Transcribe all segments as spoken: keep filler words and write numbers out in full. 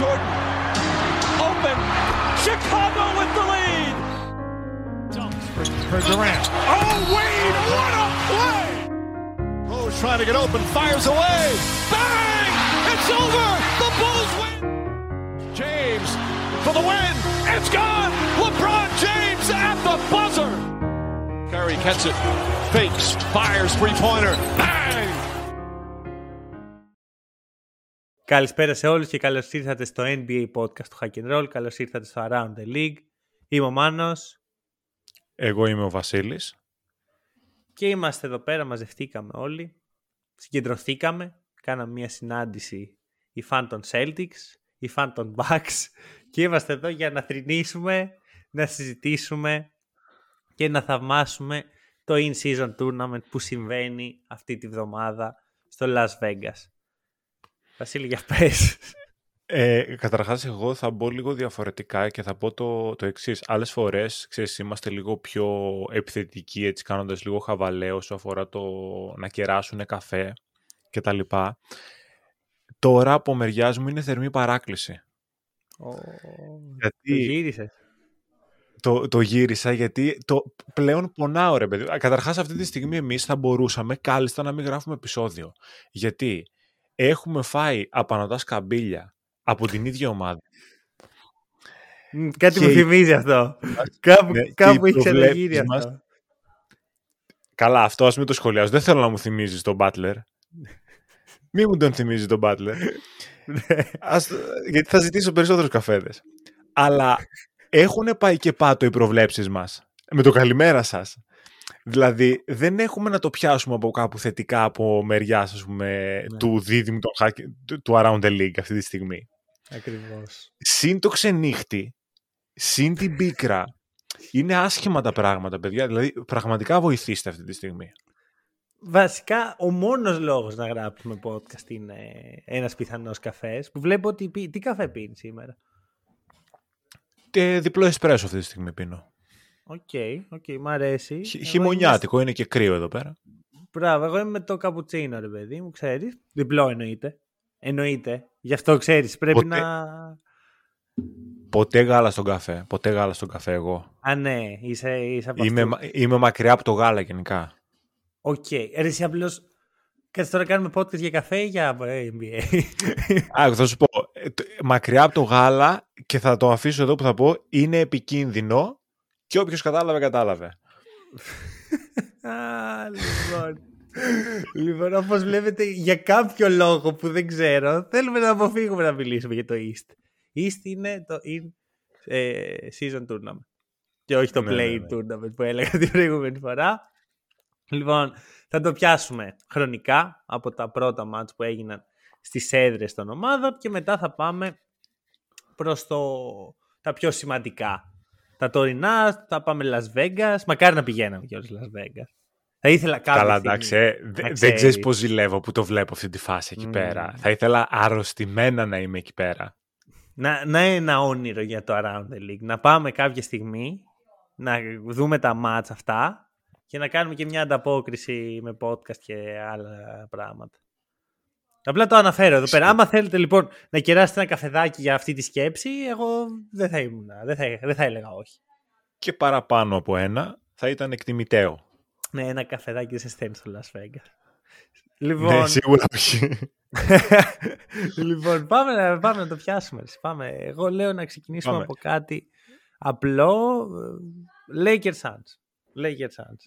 Jordan. Open. Chicago with the lead. For, for Durant. Oh, Wade, what a play! Rose trying to get open, fires away. Bang! It's over! The Bulls win! James for the win. It's gone! LeBron James at the buzzer! Curry gets it. Fakes. Fires three-pointer. Bang! Καλησπέρα σε όλους και καλώς ήρθατε στο N B A podcast του Hack and Roll. Καλώς ήρθατε στο Around the League. Είμαι ο Μάνος. Εγώ είμαι ο Βασίλης. Και είμαστε εδώ πέρα, μαζευτήκαμε όλοι. Συγκεντρωθήκαμε. Κάναμε μια συνάντηση οι φαν των Celtics, οι φαν των Bucks. Και είμαστε εδώ για να θρηνήσουμε, να συζητήσουμε και να θαυμάσουμε το in-season tournament που συμβαίνει αυτή τη βδομάδα στο Las Vegas. Βασίλη, για πες. Ε, καταρχάς, εγώ θα μπω λίγο διαφορετικά και θα πω το, το εξής. Άλλες φορές, ξέρεις, είμαστε λίγο πιο επιθετικοί, έτσι, κάνοντας λίγο χαβαλέ όσο αφορά το να κεράσουν καφέ και τα λοιπά. Τώρα, από μεριάς μου, είναι θερμή παράκληση. Oh, γιατί... Το γύρισες. Το, το γύρισα γιατί το πλέον πονάω, ρε παιδί. Καταρχάς, αυτή τη στιγμή εμείς θα μπορούσαμε κάλλιστα να μην γράφουμε επεισόδιο. Γιατί... Έχουμε φάει απανοτά σκαμπίλια από την ίδια ομάδα. Κάτι και... μου θυμίζει αυτό. Κάπου, ναι, κάπου έχει ξαναγίνει αυτό. Μας... Καλά, αυτό ας μην το σχολιάζω. Δεν θέλω να μου θυμίζεις τον Butler. Μην μου τον θυμίζει τον Butler. Ας... Γιατί θα ζητήσω περισσότερους καφέδες. Αλλά έχουν πάει και πάτο οι προβλέψεις μας. Με το καλημέρα σας. Δηλαδή, δεν έχουμε να το πιάσουμε από κάπου θετικά από μεριάς, ας πούμε, ναι, του δίδυμου του, του Around the League αυτή τη στιγμή. Ακριβώς. Συν το ξενύχτη, συν την πίκρα. Είναι άσχημα τα πράγματα, παιδιά. Δηλαδή, πραγματικά βοηθήστε αυτή τη στιγμή. Βασικά, ο μόνος λόγος να γράψουμε podcast είναι ένας πιθανός καφές που βλέπω ότι... Τι καφέ πίνει σήμερα? Και διπλό εσπρέσο αυτή τη στιγμή πίνω. Οκ, okay, okay, μ' αρέσει. Χειμωνιάτικο, είμαι... είναι και κρύο εδώ πέρα. Μπράβο, εγώ είμαι με το καπουτσίνο, ρε παιδί μου, ξέρεις. Διπλό εννοείται. Εννοείται. Γι' αυτό ξέρεις, πρέπει ποτέ... να... Ποτέ γάλα στον καφέ. Ποτέ γάλα στον καφέ εγώ. Α, ναι, είσαι, είσαι από είμαι, είμαι μακριά από το γάλα γενικά. Οκ, okay. Εσύ απλώς... Κάτσε τώρα, κάνουμε podcast για καφέ ή για N B A? Α, θα σου πω. Μακριά από το γάλα, και θα το αφήσω εδώ που θα πω, είναι επικίνδυνο. Και όποιος κατάλαβε, κατάλαβε. Λοιπόν, λοιπόν, όπως βλέπετε, για κάποιο λόγο που δεν ξέρω, θέλουμε να αποφύγουμε να μιλήσουμε για το East. East είναι το in, ε, season tournament. Και όχι το play ναι, ναι, ναι. tournament που έλεγα την προηγούμενη φορά. Λοιπόν, θα το πιάσουμε χρονικά από τα πρώτα μάτς που έγιναν στις έδρες των ομάδων και μετά θα πάμε προς το, τα πιο σημαντικά. Τα τωρινά, θα πάμε Las Vegas. Μακάρι να πηγαίναμε κιόλας Las Vegas. Θα ήθελα κάποια Καλά, εντάξει. Δεν δε ξέρεις πώς ζηλεύω που το βλέπω αυτή τη φάση εκεί mm. πέρα. Θα ήθελα αρρωστημένα να είμαι εκεί πέρα. Να, να είναι ένα όνειρο για το Around the League. Να πάμε κάποια στιγμή, να δούμε τα μάτς αυτά και να κάνουμε και μια ανταπόκριση με podcast και άλλα πράγματα. Απλά το αναφέρω εδώ πέρα. Άμα θέλετε λοιπόν να κεράσετε ένα καφεδάκι για αυτή τη σκέψη, εγώ δεν θα ήμουν, δεν θα, δεν θα έλεγα όχι. Και παραπάνω από ένα θα ήταν εκτιμητέο. Ναι, ένα καφεδάκι δεν σε στέλνει στο Las Vegas. Λοιπόν... Ναι, σίγουρα όχι. Λοιπόν, πάμε να, πάμε να το πιάσουμε. Πάμε. Εγώ λέω να ξεκινήσουμε πάμε. από κάτι απλό. Lakers Suns. Lakers Suns.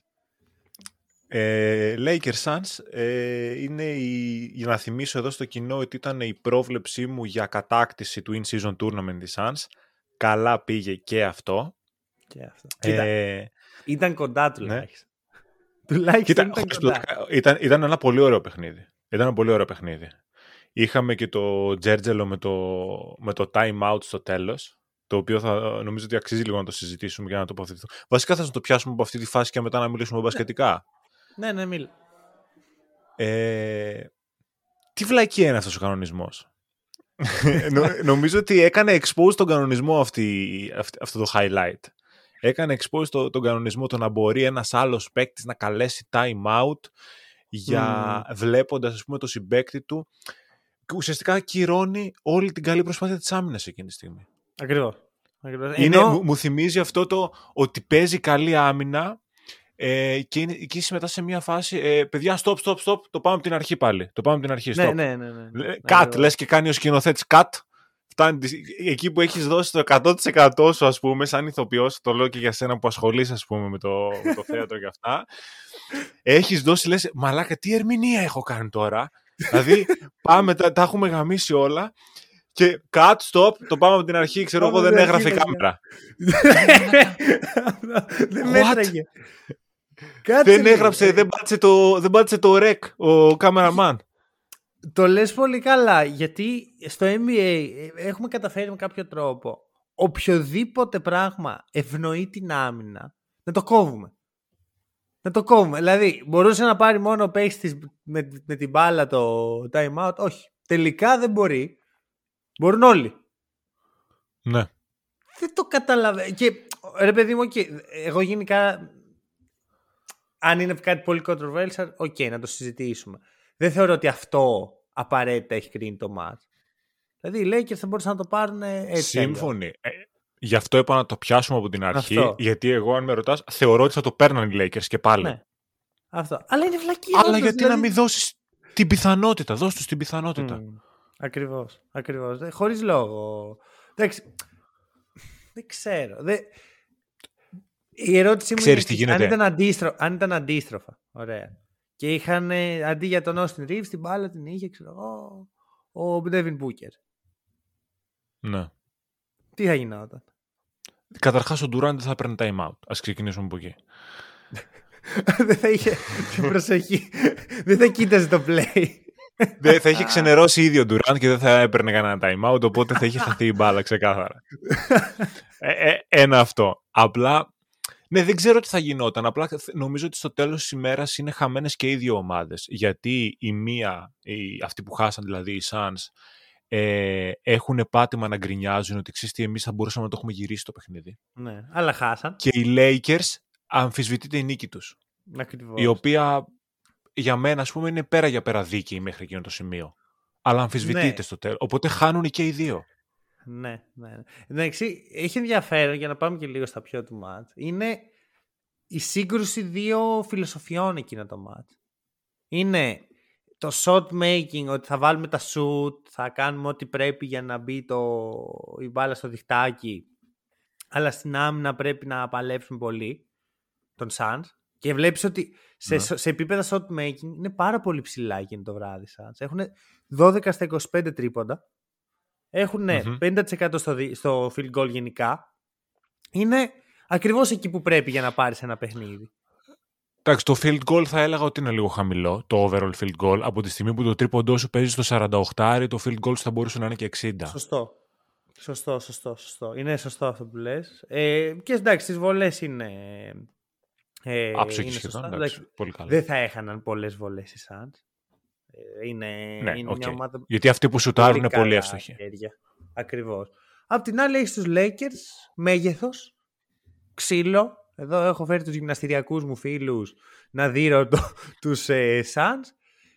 Ε, Lakers Suns ε, είναι η, για να θυμίσω εδώ στο κοινό ότι ήταν η πρόβλεψή μου για κατάκτηση του in-season tournament της Suns. Καλά πήγε και αυτό. Και αυτό. Ε, Κοίτα, ε, ήταν κοντά τουλάχιστον. Ναι. Τουλάχιστον ήταν, ήταν κοντά. Ήταν, ήταν ένα πολύ ωραίο παιχνίδι. Ήταν ένα πολύ ωραίο παιχνίδι. Είχαμε και το Τζέρτζελο με το, με το time out στο τέλος. Το οποίο θα νομίζω ότι αξίζει λίγο να το συζητήσουμε για να το τοποθετηθούμε. Βασικά θα το πιάσουμε από αυτή τη φάση και μετά να μιλήσουμε μπασκετικά. Ναι, ναι, μίλα. Ε, τι βλακία είναι αυτός ο κανονισμός. Νομίζω ότι έκανε expose τον κανονισμό αυτή, αυτή, αυτό το highlight. Έκανε expose το, τον κανονισμό, το να μπορεί ένας άλλος παίκτης να καλέσει time out για, mm. βλέποντας ας πούμε, το συμπαίκτη του ουσιαστικά κυρώνει όλη την καλή προσπάθεια της άμυνας εκείνη τη στιγμή. Ακριβώς. Ενώ... Μου, μου θυμίζει αυτό το ότι παίζει καλή άμυνα ε, και είναι, εκεί μετά σε μια φάση ε, παιδιά stop, stop, stop, το πάμε από την αρχή πάλι. Το πάμε από την αρχή, stop. Ναι, ναι, ναι, ναι. Κατ, λες και κάνει ο σκηνοθέτης κατ. Εκεί που έχεις δώσει το εκατό τοις εκατό σου, ας πούμε, σαν ηθοποιός, το λέω και για σένα που ασχολείς, ας πούμε, με το, με το θέατρο και αυτά, έχεις δώσει, λες, μαλάκα, τι ερμηνεία έχω κάνει τώρα. Δηλαδή, πάμε, τα, τα έχουμε γαμίσει όλα και cut, stop, το πάμε από την αρχή, ξέρω εγώ, δεν έγραφε η κάμερα. Δεν έγραφε. Δεν έγραψε, δεν πάτησε το, δεν πάτησε το ρεκ ο κάμεραμαν. Το λες πολύ καλά, γιατί στο εν μπι έι έχουμε καταφέρει με κάποιο τρόπο οποιοδήποτε πράγμα ευνοεί την άμυνα να το κόβουμε. Να το κόβουμε. Δηλαδή, μπορούσε να πάρει μόνο ο παίκτης με, με την μπάλα το time out. Όχι. Τελικά δεν μπορεί. Μπορούν όλοι. Ναι. Δεν το καταλαβαίνω. Και ρε παιδί μου, okay, εγώ γενικά, αν είναι κάτι πολύ controversial, οκ, okay, να το συζητήσουμε. Δεν θεωρώ ότι αυτό απαραίτητα έχει κρίνει το μάτς. Δηλαδή οι Lakers θα μπορούσαν να το πάρουν έτσι. Σύμφωνοι. Ε, γι' αυτό είπα να το πιάσουμε από την αρχή. Αυτό. Γιατί εγώ, αν με ρωτάς, θεωρώ ότι θα το παίρναν οι Lakers και πάλι. Ναι. Αυτό. Αλλά είναι βλακία. Αλλά γιατί δηλαδή... να μην δώσεις την πιθανότητα. Δώσ' τους την πιθανότητα. Mm. Ακριβώς. Ακριβώς. Χωρίς λόγο. Εντάξει. Δεν ξέρω. Δεν... Η ερώτησή μου Ξέρεις είναι τι γίνεται. αν ήταν, αντίστρο... αν ήταν αντίστροφα. Ωραία. Και είχαν, αντί για τον Austin Reeves, την μπάλα την είχε, ξέρω εγώ, ο Devin Booker. Ναι. Τι θα γινόταν? Καταρχάς ο Durant δεν θα παίρνει time out. Ας ξεκινήσουμε από εκεί. Δεν θα είχε την προσοχή. Δεν θα κοίταζε το play. Δεν θα είχε ξενερώσει ήδη ο Durant και δεν θα έπαιρνε κανένα time out, οπότε θα είχε χαθεί η μπάλα ξεκάθαρα. ε, ε, ένα αυτό. Απλά... Ναι, δεν ξέρω τι θα γινόταν. Απλά νομίζω ότι στο τέλος της ημέρας είναι χαμένες και οι δύο ομάδες. Γιατί η μία, η, αυτοί που χάσαν, δηλαδή οι Suns, ε, έχουν πάτημα να γκρινιάζουν ότι ξέρεις τι, εμείς θα μπορούσαμε να το έχουμε γυρίσει το παιχνίδι. Ναι, αλλά χάσαν. Και οι Lakers αμφισβητείται η νίκη τους. Ακριβώς. Η οποία για μένα, ας πούμε, είναι πέρα για πέρα δίκαιη μέχρι εκείνο το σημείο. Αλλά αμφισβητείται ναι. στο τέλος. Οπότε χάνουν και οι δύο. Ναι, ναι. Εντάξει, έχει ενδιαφέρον για να πάμε και λίγο στα πιο του ματ. Είναι η σύγκρουση δύο φιλοσοφιών εκείνο το ματ. Είναι το shot making, ότι θα βάλουμε τα shoot, θα κάνουμε ό,τι πρέπει για να μπει το, η μπάλα στο διχτάκι. Αλλά στην άμυνα πρέπει να παλέψουμε πολύ τον Suns. Και βλέπεις ότι σε, ναι. σε επίπεδα shot making είναι πάρα πολύ ψηλά εκείνο το βράδυ Suns. Έχουν δώδεκα στα είκοσι πέντε τρίποντα. Έχουν mm-hmm. πενήντα τοις εκατό στο, στο field goal γενικά. Είναι ακριβώς εκεί που πρέπει για να πάρεις ένα παιχνίδι. Εντάξει, το field goal θα έλεγα ότι είναι λίγο χαμηλό, το overall field goal. Από τη στιγμή που το τρίποντό σου παίζει στο σαράντα οκτώ, το field goal σου θα μπορούσε να είναι και εξήντα. Σωστό. Σωστό, σωστό, σωστό. Είναι σωστό αυτό που λες. Ε, και εντάξει, τις βολές είναι... Ε, Άψογη σχεδόν, εντάξει, πολύ καλά. Δεν θα έχαναν πολλές βολές οι Suns. Είναι, ναι, είναι okay. μια ομάδα... Γιατί αυτοί που σουτάρουν είναι πολύ εύστοχοι. Ακριβώς. Απ' την άλλη έχεις τους Lakers, μέγεθος, ξύλο. Εδώ έχω φέρει τους γυμναστηριακούς μου φίλους να δείρω το, τους ε, Suns.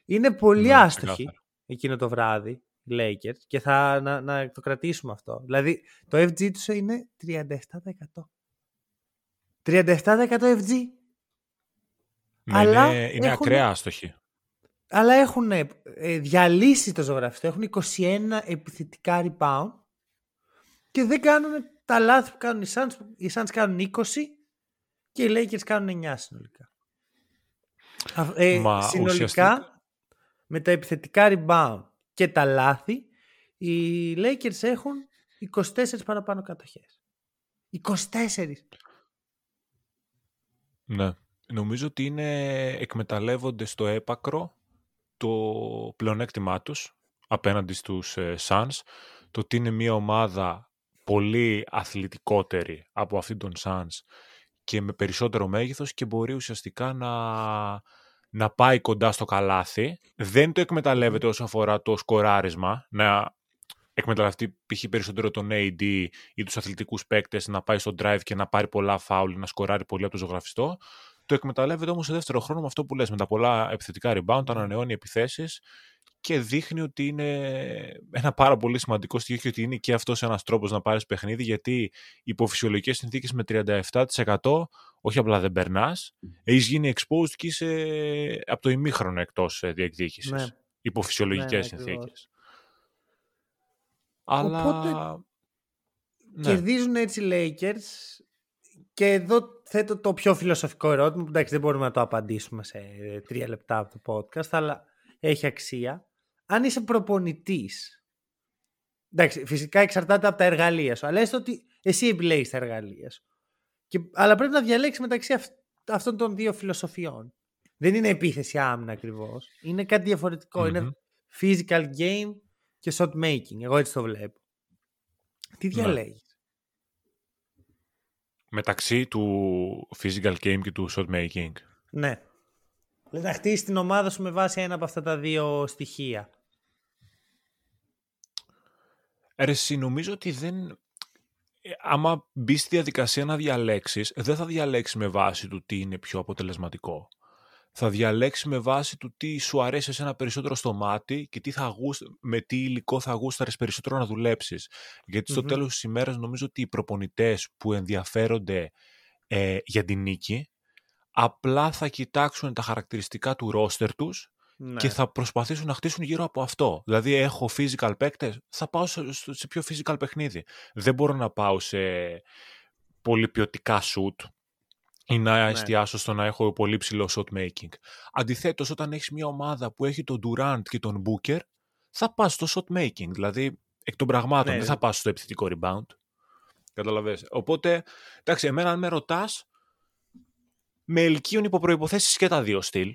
Είναι πολύ ναι, άστοχοι καθώς. Εκείνο το βράδυ οι Lakers και θα να, να το κρατήσουμε αυτό. Δηλαδή το εφ τζι τους είναι τριάντα επτά τοις εκατό. τριάντα επτά τοις εκατό εφ τζι. Ναι, αλλά είναι, είναι έχουν... ακραία άστοχοι. Αλλά έχουν ε, διαλύσει το ζωγραφιστό. Έχουν είκοσι ένα επιθετικά rebound και δεν κάνουν τα λάθη που κάνουν οι Suns. Οι Suns κάνουν είκοσι και οι Lakers κάνουν εννιά συνολικά. Ε, Μα, συνολικά ουσιαστικά. Με τα επιθετικά rebound και τα λάθη οι Lakers έχουν είκοσι τέσσερις παραπάνω κατοχές. είκοσι τέσσερις. Ναι. Νομίζω ότι είναι εκμεταλλεύονται στο έπακρο το πλεονέκτημά τους απέναντι στους ε, Suns, το ότι είναι μια ομάδα πολύ αθλητικότερη από αυτήν των Suns και με περισσότερο μέγεθος και μπορεί ουσιαστικά να, να πάει κοντά στο καλάθι. Δεν το εκμεταλλεύεται όσο αφορά το σκοράρισμα, να εκμεταλλευτεί π.χ. περισσότερο τον έι ντι ή τους αθλητικούς παίκτες να πάει στο drive και να πάρει πολλά φάουλ, να σκοράρει πολύ από το ζωγραφιστό. Το εκμεταλλεύεται όμως σε δεύτερο χρόνο με αυτό που λες, με τα πολλά επιθετικά rebound, τα ανανεώνει επιθέσεις και δείχνει ότι είναι ένα πάρα πολύ σημαντικό στοιχείο και ότι είναι και αυτός ένας τρόπος να πάρεις παιχνίδι, γιατί υπό φυσιολογικές συνθήκες με τριάντα επτά τοις εκατό όχι απλά δεν περνάς, έχεις γίνει exposed και είσαι από το ημίχρονο εκτός διεκδίκησης. Ναι. Υπό φυσιολογικές ναι, συνθήκες. Αλλά... Οπότε... Ναι. Κερδίζουν έτσι οι Lakers και εδώ θέτω το πιο φιλοσοφικό ερώτημα που εντάξει δεν μπορούμε να το απαντήσουμε σε τρία λεπτά από το podcast, αλλά έχει αξία. Αν είσαι προπονητής, εντάξει φυσικά εξαρτάται από τα εργαλεία σου, αλλά έστω ότι εσύ επιλέγεις τα εργαλεία σου και, αλλά πρέπει να διαλέξεις μεταξύ αυ, αυτών των δύο φιλοσοφιών. Δεν είναι επίθεση άμυνα ακριβώς, είναι κάτι διαφορετικό. Mm-hmm. Είναι physical game και shot making, εγώ έτσι το βλέπω. Τι διαλέγεις? Ναι. Μεταξύ του physical game και του shot making. Ναι. Να χτίσεις την ομάδα σου με βάση ένα από αυτά τα δύο στοιχεία. Ρε, νομίζω ότι δεν... άμα μπεις στη διαδικασία να διαλέξεις, δεν θα διαλέξεις με βάση του τι είναι πιο αποτελεσματικό. Θα διαλέξεις με βάση του τι σου αρέσει εσένα περισσότερο στο μάτι και τι θα γουσ... με τι υλικό θα γούσταρες περισσότερο να δουλέψεις. Γιατί στο mm-hmm. τέλος της ημέρας νομίζω ότι οι προπονητές που ενδιαφέρονται ε, για την νίκη απλά θα κοιτάξουν τα χαρακτηριστικά του ρόστερ τους ναι. και θα προσπαθήσουν να χτίσουν γύρω από αυτό. Δηλαδή έχω physical παίκτες, θα πάω σε, σε πιο physical παιχνίδι. Δεν μπορώ να πάω σε πολυπιωτικά shoot ή να ναι. εστιάσω στο να έχω πολύ ψηλό shot making. Αντιθέτως, όταν έχεις μια ομάδα που έχει τον Durant και τον Booker, θα πας στο shot making, δηλαδή εκ των πραγμάτων, ναι. δεν θα πας στο επιθετικό rebound. Καταλαβαίνεις. Οπότε, εντάξει, εμένα αν με ρωτάς, με ελκύουν υποπροϋποθέσεις και τα δύο στυλ.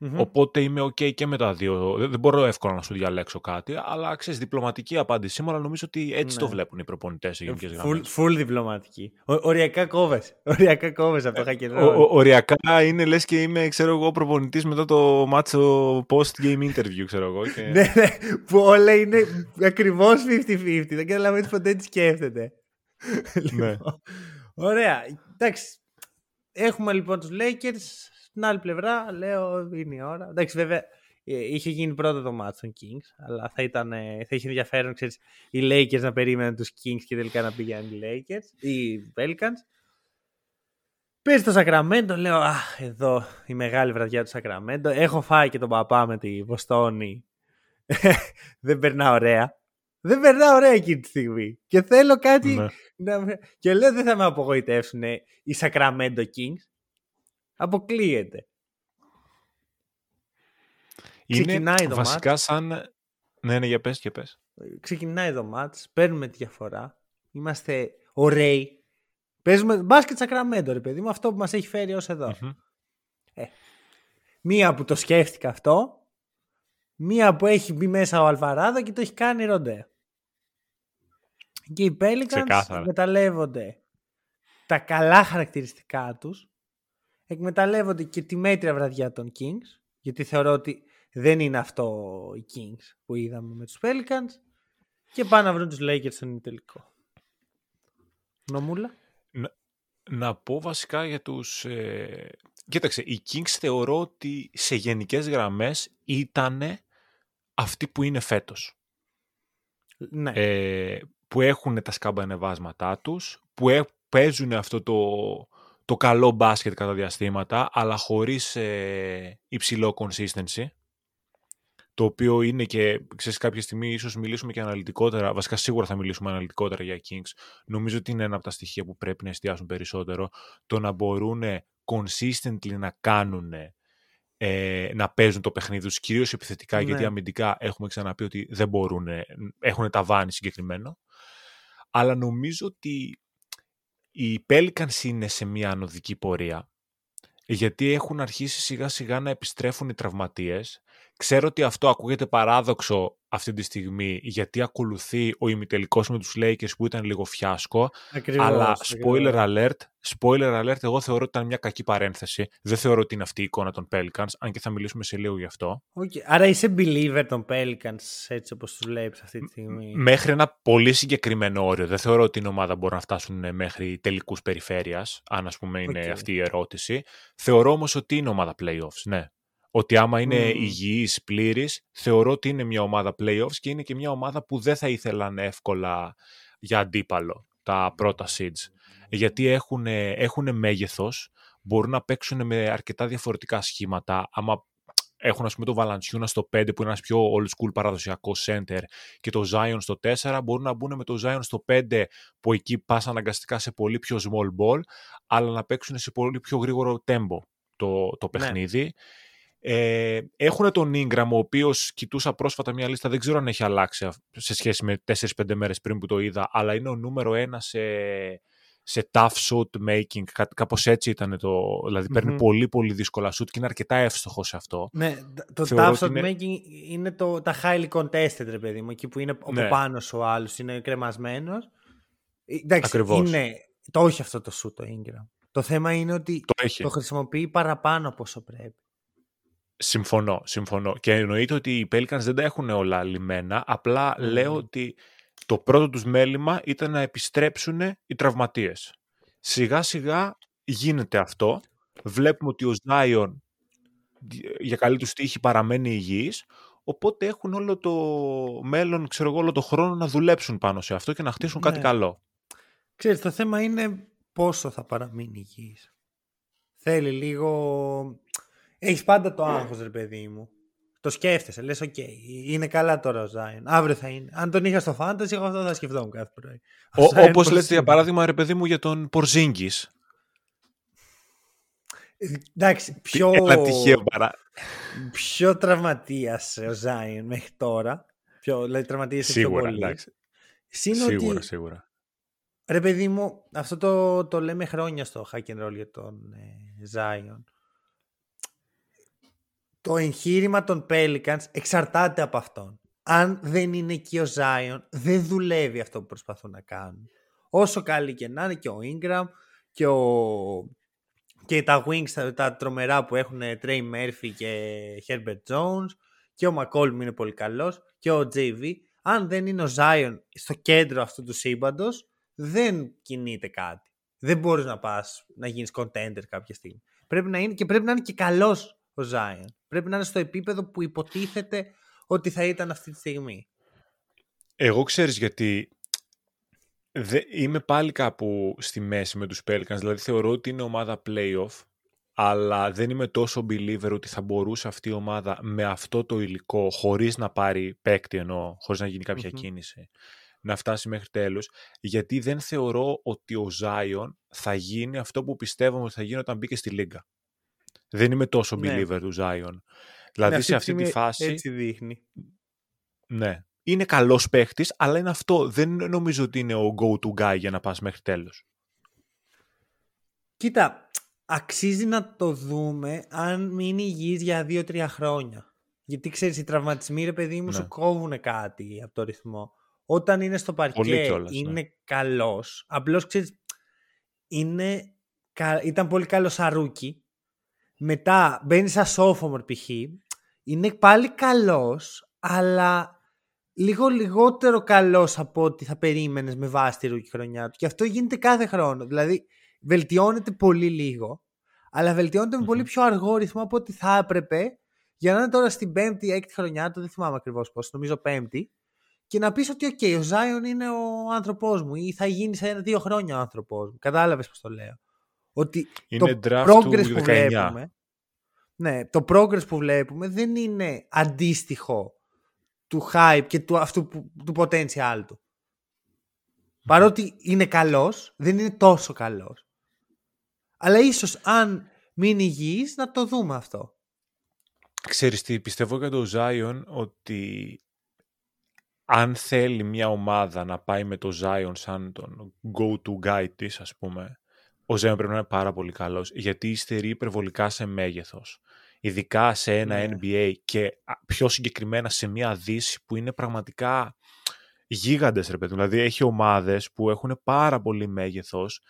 Mm-hmm. Οπότε είμαι ok και με τα δύο. Δεν μπορώ εύκολα να σου διαλέξω κάτι, αλλά ξέρεις, διπλωματική απάντησή μου, αλλά νομίζω ότι έτσι ναι. το βλέπουν οι προπονητές σε γενικές γραμμές. Φουλ διπλωματική. Ο, οριακά κόβες. Οριακά κόβες από το χακεδρό. Οριακά είναι λες και είμαι, ξέρω εγώ, προπονητής μετά το μάτσο post-game interview, ξέρω εγώ. Και... ναι, ναι, που όλα είναι ακριβώς πενήντα πενήντα. Δεν καταλαβαίνεις ποτέ τι σκέφτεται. Ναι. Ωραία. Εντάξει. Έχουμε λοιπόν τους Lakers. Στην άλλη πλευρά, λέω, είναι η ώρα. Εντάξει, βέβαια, είχε γίνει πρώτα το match των Kings, αλλά θα, ήταν, θα είχε ενδιαφέρον, ξέρεις, οι Lakers να περίμεναν τους Kings και τελικά να πήγαιναν οι Lakers, οι Pelicans. Παίζει το Sacramento, λέω, α, εδώ η μεγάλη βραδιά του Sacramento. Έχω φάει και τον παπά με τη Βοστόνη. Δεν περνά ωραία. Δεν περνά ωραία εκείνη τη στιγμή. Και θέλω κάτι... Mm-hmm. Να... Και λέω, δεν θα με απογοητεύσουν οι Sacramento Kings. Αποκλείεται. Είναι ξεκινάει το βασικά μάτς. Σαν... Ναι, ναι, για πες και πες. Ξεκινάει το μάτς, παίρνουμε τη διαφορά, είμαστε ωραίοι, παίζουμε μπάσκετ Σακραμέντο, ρε παιδί μου, αυτό που μας έχει φέρει ως εδώ. Mm-hmm. Ε, μία που το σκέφτηκα αυτό, μία που έχει μπει μέσα ο Αλβαράδο και το έχει κάνει ροντέ. Και οι Pelicans εκμεταλλεύονται τα καλά χαρακτηριστικά τους, εκμεταλλεύονται και τη μέτρια βραδιά των Kings, γιατί θεωρώ ότι δεν είναι αυτό οι Kings που είδαμε με τους Pelicans, και πάνε να βρουν τους Lakers στον τελικό. Νομούλα. Να, να πω βασικά για τους... Ε... Κοίταξε, οι Kings θεωρώ ότι σε γενικές γραμμές ήτανε αυτοί που είναι φέτος. Ναι. Ε, που έχουν τα σκάμπα ανεβάσματά τους, που ε, παίζουν αυτό το... το καλό μπάσκετ κατά διαστήματα, αλλά χωρίς ε, υψηλό consistency, το οποίο είναι και, ξέρεις, κάποια στιγμή ίσως μιλήσουμε και αναλυτικότερα, βασικά σίγουρα θα μιλήσουμε αναλυτικότερα για Kings, νομίζω ότι είναι ένα από τα στοιχεία που πρέπει να εστιάσουν περισσότερο, το να μπορούν consistently να κάνουν, ε, να παίζουν το παιχνίδι τους, κυρίως επιθετικά, ναι. γιατί αμυντικά έχουμε ξαναπεί ότι δεν μπορούν, έχουν ταβάνι συγκεκριμένο, αλλά νομίζω ότι η Pelicans είναι σε μια ανωδική πορεία, γιατί έχουν αρχίσει σιγά σιγά να επιστρέφουν οι τραυματίες. Ξέρω ότι αυτό ακούγεται παράδοξο αυτή τη στιγμή, γιατί ακολουθεί ο ημιτελικός με τους Lakers που ήταν λίγο φιάσκο, ακριβώς, αλλά spoiler alert, spoiler alert, εγώ θεωρώ ότι ήταν μια κακή παρένθεση. Δεν θεωρώ ότι είναι αυτή η εικόνα των Pelicans, αν και θα μιλήσουμε σε λίγο γι' αυτό. Okay. Άρα είσαι believer των Pelicans, έτσι όπως τους βλέπεις αυτή τη στιγμή. Μέχρι ένα πολύ συγκεκριμένο όριο. Δεν θεωρώ ότι η ομάδα μπορεί να φτάσουν μέχρι τελικούς περιφέρειας, αν ας πούμε είναι okay. αυτή η ερώτηση. Θεωρώ όμως ότι είναι ομάδα playoffs, ναι. ότι άμα είναι mm. υγιής, πλήρης, θεωρώ ότι είναι μια ομάδα playoffs και είναι και μια ομάδα που δεν θα ήθελαν εύκολα για αντίπαλο τα πρώτα seeds. Γιατί έχουν, έχουν μέγεθος, μπορούν να παίξουν με αρκετά διαφορετικά σχήματα. Άμα έχουν, ας πούμε, το Valanciunas στο πέντε, που είναι ένας πιο old school παραδοσιακό center, και το Zion στο τέσσερα, μπορούν να μπουν με το Zion στο πέντε, που εκεί πας αναγκαστικά σε πολύ πιο small ball, αλλά να παίξουν σε πολύ πιο γρήγορο tempo το, το παιχνίδι. Ναι. Ε, έχουν τον Ingram, ο οποίος κοιτούσα πρόσφατα μια λίστα, δεν ξέρω αν έχει αλλάξει σε σχέση με τέσσερις πέντε μέρες πριν που το είδα, αλλά είναι ο νούμερο ένα σε, σε tough shot making, κά, κάπως έτσι ήταν το, δηλαδή mm-hmm. παίρνει πολύ πολύ δύσκολα shoot και είναι αρκετά εύστοχο σε αυτό. Ναι, το Θεωρώ tough shot είναι... making είναι το, τα highly contested, ρε παιδί μου, εκεί που είναι ναι. ο πάνος ο άλλος, είναι κρεμασμένος. Εντάξει, ακριβώς. Είναι, το όχι αυτό το shoot το Ingram. Το θέμα είναι ότι το, το χρησιμοποιεί παραπάνω από όσο πρέπει. Συμφωνώ, συμφωνώ. Και εννοείται ότι οι Pelicans δεν τα έχουν όλα λυμμένα. Απλά mm. λέω ότι το πρώτο τους μέλημα ήταν να επιστρέψουν οι τραυματίες. Σιγά σιγά γίνεται αυτό. Βλέπουμε ότι ο Zion για καλή του τύχη παραμένει υγιής. Οπότε έχουν όλο το μέλλον, ξέρω εγώ, όλο το χρόνο να δουλέψουν πάνω σε αυτό και να χτίσουν ναι. κάτι καλό. Ξέρεις, το θέμα είναι πόσο θα παραμείνει υγιής. Θέλει λίγο... Έχεις πάντα το άγχος, ρε παιδί μου. Το σκέφτεσαι, λες, οκ, okay, είναι καλά τώρα ο Zion. Αύριο θα είναι. Αν τον είχα στο fantasy, εγώ αυτό θα σκεφτόμουν κάθε πρωί. Όπως λέτε, για παράδειγμα, ρε παιδί μου, για τον Porzingis. Εντάξει, πιο... Έλα τυχαίο παρά. Πιο τραυματίασε ο Zion μέχρι τώρα. Πιο, δηλαδή, τραυματίασε πιο πολύ. Εντάξει. Σίγουρα, ότι... σίγουρα. Ρε παιδί μου, αυτό το, το λέμε χρόνια στο hack and roll για τον ε, Zion. Το εγχείρημα των Pelicans εξαρτάται από αυτόν. Αν δεν είναι εκεί ο Zion, δεν δουλεύει αυτό που προσπαθούν να κάνουν. Όσο καλή και να είναι και ο Ingram και, ο... και τα wings, τα, τα τρομερά που έχουν Trey Murphy και Herbert Jones, και ο McCollum είναι πολύ καλός και ο τζέι βι, αν δεν είναι ο Zion στο κέντρο αυτού του σύμπαντος, δεν κινείται κάτι. Δεν μπορείς να πας να γίνεις contender κάποια στιγμή. Πρέπει να είναι, και πρέπει να είναι και καλός ο Zion. Πρέπει να είναι στο επίπεδο που υποτίθεται ότι θα ήταν αυτή τη στιγμή. Εγώ, ξέρεις, γιατί δε, είμαι πάλι κάπου στη μέση με τους Pelicans. Δηλαδή θεωρώ ότι είναι ομάδα playoff, αλλά δεν είμαι τόσο believer ότι θα μπορούσε αυτή η ομάδα με αυτό το υλικό, χωρίς να πάρει παίκτη, εννοώ, χωρίς να γίνει κάποια mm-hmm. κίνηση, να φτάσει μέχρι τέλους, γιατί δεν θεωρώ ότι ο Zion θα γίνει αυτό που πιστεύαμε ότι θα γίνει όταν μπήκε στη Λίγκα. Δεν είμαι τόσο believer ναι. του Zion. Δηλαδή ναι, σε αυτή τη φάση... Έτσι δείχνει. Ναι. Είναι καλός παίχτης, αλλά είναι αυτό. Δεν νομίζω ότι είναι ο go-to guy για να πας μέχρι τέλος. Κοίτα, αξίζει να το δούμε αν μείνει υγιής για δύο τρία χρόνια. Γιατί ξέρεις, οι τραυματισμοί, ρε παιδί μου, ναι. σου κόβουν κάτι από το ρυθμό. Όταν είναι στο παρκέ, κιόλας, είναι ναι. καλός. Απλώς, ξέρεις, είναι... ήταν πολύ καλός αρούκι. Μετά μπαίνει σαν sophomore π.χ. Είναι πάλι καλός, αλλά λίγο λιγότερο καλός από ό,τι θα περίμενες με βάση τη ρούκη χρονιά του. Και αυτό γίνεται κάθε χρόνο. Δηλαδή βελτιώνεται πολύ λίγο, αλλά βελτιώνεται mm-hmm. με πολύ πιο αργό ρυθμό από ό,τι θα έπρεπε, για να είναι τώρα στην πέμπτη, έκτη χρονιά του, δεν θυμάμαι ακριβώς πώς, νομίζω πέμπτη, και να πεις ότι okay, ο Zion είναι ο άνθρωπός μου ή θα γίνει σε ένα-δύο χρόνια ο άνθρωπός μου. Κατάλαβες πώς το λέω. Ότι είναι το progress που δεκαεννιά. Βλέπουμε, ναι, το progress που βλέπουμε δεν είναι αντίστοιχο του hype και του, αυτού, του potential του. Mm. Παρότι είναι καλός, δεν είναι τόσο καλός. Αλλά ίσως αν μείνει υγιής να το δούμε αυτό. Ξέρεις τι, πιστεύω για τον Zion ότι αν θέλει μια ομάδα να πάει με τον Zion σαν τον go-to guy της, ας πούμε, ο Zion πρέπει να είναι πάρα πολύ καλός, γιατί υστερεί υπερβολικά σε μέγεθος. Ειδικά σε ένα yeah. εν μπι έι και πιο συγκεκριμένα σε μια δύση που είναι πραγματικά γίγαντες, ρε παιδί. Δηλαδή έχει ομάδες που έχουν πάρα πολύ μέγεθος,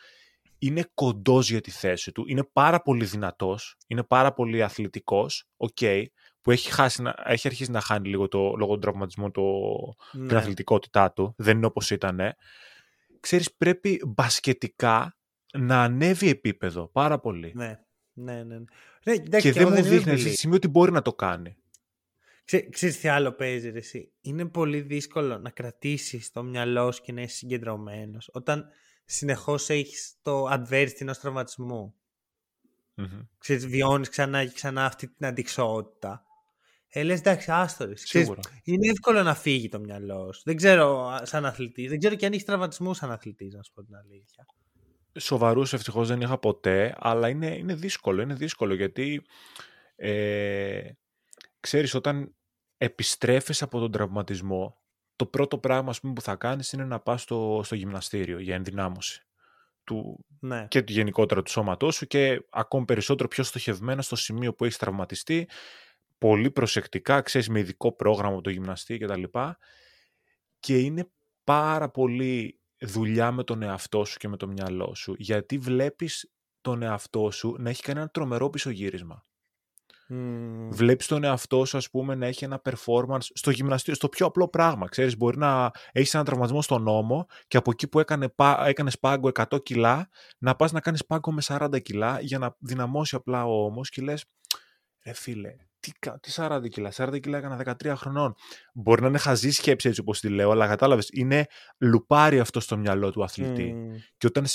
είναι κοντός για τη θέση του, είναι πάρα πολύ δυνατός, είναι πάρα πολύ αθλητικός, okay, που έχει, χάσει, έχει αρχίσει να χάνει λίγο το, λόγω των τραυματισμών το, yeah. την αθλητικότητά του, δεν είναι όπως ήταν. Ξέρεις, πρέπει μπασκετικά να ανέβει επίπεδο πάρα πολύ. Ναι. Ναι, ναι, ναι. ναι εντάξει, και, και δεν μου δείχνει αυτή τη στιγμή ότι μπορεί να το κάνει. Ξέ, ξέρεις τι άλλο παίζει ρε, εσύ. Είναι πολύ δύσκολο να κρατήσεις το μυαλό σου και να είσαι συγκεντρωμένος όταν συνεχώς έχεις το adverse ενός τραυματισμού. Mm-hmm. Ξέρεις, βιώνεις ξανά και ξανά αυτή την αντιξότητα. Ε, λες εντάξει, άστορες. Σίγουρα. Είναι εύκολο να φύγει το μυαλό σου. Δεν ξέρω σαν αθλητής. Δεν ξέρω και αν έχεις τραυματισμούς σαν αθλητής, να σου πω την αλήθεια. Σοβαρούς ευτυχώς δεν είχα ποτέ, αλλά είναι, είναι δύσκολο. Είναι δύσκολο γιατί ε, ξέρεις, όταν επιστρέφεις από τον τραυματισμό, το πρώτο πράγμα ας πούμε, που θα κάνεις είναι να πας στο, στο γυμναστήριο για ενδυνάμωση. Του, ναι. Και του γενικότερα του σώματός σου και ακόμη περισσότερο πιο στοχευμένα στο σημείο που έχεις τραυματιστεί, πολύ προσεκτικά, ξέρεις, με ειδικό πρόγραμμα το γυμναστή και τα λοιπά, και είναι πάρα πολύ δουλειά με τον εαυτό σου και με το μυαλό σου, γιατί βλέπεις τον εαυτό σου να έχει κάνει ένα τρομερό πισωγύρισμα. Mm. Βλέπεις τον εαυτό σου, ας πούμε, να έχει ένα performance στο γυμναστήριο, στο πιο απλό πράγμα. Ξέρεις, μπορεί να έχεις έναν τραυματισμό στον ώμο και από εκεί που έκανε, έκανες πάγκο εκατό κιλά, να πας να κάνεις πάγκο με σαράντα κιλά για να δυναμώσει απλά ο ώμος και λες, ρε φίλε, τι, τι σαράντα κιλά, σαράντα κιλά έκανα δεκατρία χρονών. Μπορεί να είναι χαζή σκέψη έτσι όπως τη λέω, αλλά κατάλαβες, είναι λουπάρι αυτό στο μυαλό του αθλητή. Mm. Και όταν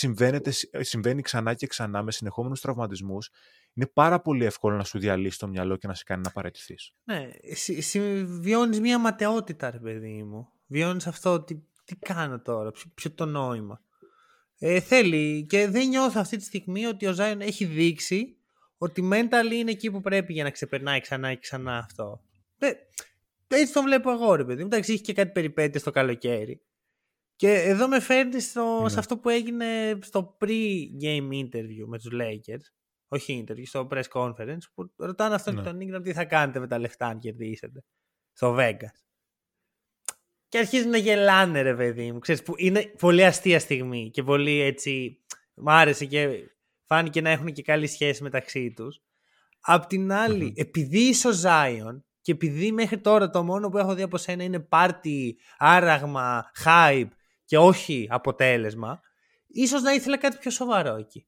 συμβαίνει ξανά και ξανά με συνεχόμενους τραυματισμούς, είναι πάρα πολύ εύκολο να σου διαλύσει το μυαλό και να σε κάνει να παραιτηθείς. Ναι, συ, συ, βιώνεις μια ματαιότητα, ρε παιδί μου. Βιώνεις αυτό ότι τι κάνω τώρα, ποιο, ποιο το νόημα. Ε, θέλει και δεν νιώθω αυτή τη στιγμή ότι ο Zion έχει δείξει ότι mentally είναι εκεί που πρέπει για να ξεπερνάει ξανά και ξανά αυτό. Ε, έτσι τον βλέπω εγώ, ρε παιδί μου. Εντάξει, είχε και κάτι περιπέτειες στο καλοκαίρι. Και εδώ με φέρνει στο, ναι. σε αυτό που έγινε στο pre-game interview με τους Lakers. Όχι interview, στο press conference που ρωτάνε αυτόν ναι. και τον Ingram τι θα κάνετε με τα λεφτά αν κερδίσετε στο Vegas. Και αρχίζουν να γελάνε, ρε παιδί μου. Ξέρεις, που είναι πολύ αστεία στιγμή και πολύ έτσι μ' άρεσε και φάνηκε να έχουν και καλή σχέση μεταξύ τους. Απ' την άλλη, mm-hmm. επειδή είσαι ο Zion και επειδή μέχρι τώρα το μόνο που έχω δει από σένα είναι πάρτι, άραγμα, hype και όχι αποτέλεσμα, ίσως να ήθελα κάτι πιο σοβαρό εκεί.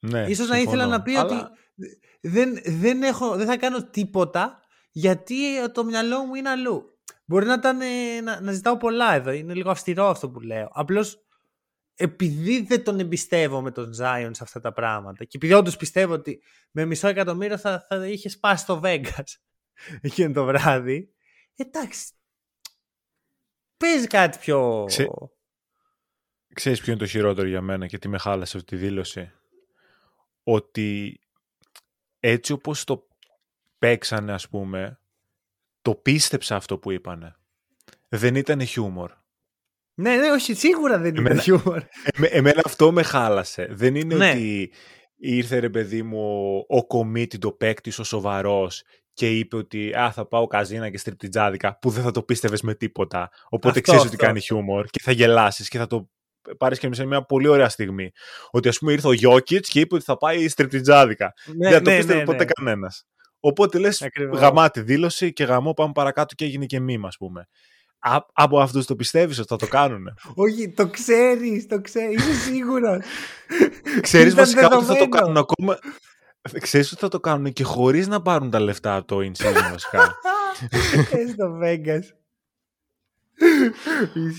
Ναι, ίσως συμφωνώ. Να ήθελα να πει αλλά... ότι δεν, δεν, έχω, δεν θα κάνω τίποτα γιατί το μυαλό μου είναι αλλού. Μπορεί να, ήταν, να, να ζητάω πολλά εδώ, είναι λίγο αυστηρό αυτό που λέω. Απλώς επειδή δεν τον εμπιστεύω με τον Zion σε αυτά τα πράγματα και επειδή όντως πιστεύω ότι με μισό εκατομμύριο θα, θα είχε σπάσει το Vegas εκείνο το βράδυ, εντάξει, παίζει κάτι πιο... Ξέ... Ξέρεις ποιο είναι το χειρότερο για μένα και τι με χάλασε αυτή τη δήλωση? Ότι έτσι όπως το παίξανε, ας πούμε, το πίστεψα αυτό που είπανε. Δεν ήταν χιούμορ. Ναι, ναι, όχι, σίγουρα δεν ήταν χιούμορ. Εμένα, εμένα αυτό με χάλασε. Δεν είναι ναι. ότι ήρθε, ρε παιδί μου, ο κομίτη, το παίκτης, ο σοβαρός και είπε ότι α, θα πάω καζίνα και στριπτιτζάδικα, που δεν θα το πίστευες με τίποτα. Οπότε ξέρεις ότι κάνει χιούμορ και θα γελάσεις και θα το... πάρεις και σε μια πολύ ωραία στιγμή. Ότι ας πούμε ήρθε ο Γιόκιτς και είπε ότι θα πάει στριπτιτζάδικα. Ναι, δεν ναι, το πίστευε ναι, ποτέ ναι. κανένας. Οπότε λες γαμά τη δήλωση και γαμό πάμε παρακάτω και έγινε και μήμα, ας πούμε. Α, από αυτούς το πιστεύεις ότι θα το κάνουνε? Όχι, το ξέρεις, το ξέρεις, είσαι σίγουρος. Ξέρεις βασικά ότι θα το κάνουν ακόμα. Ξέρεις ότι θα το κάνουν και χωρίς να πάρουν τα λεφτά από το in-season βασικά. Στο Vegas.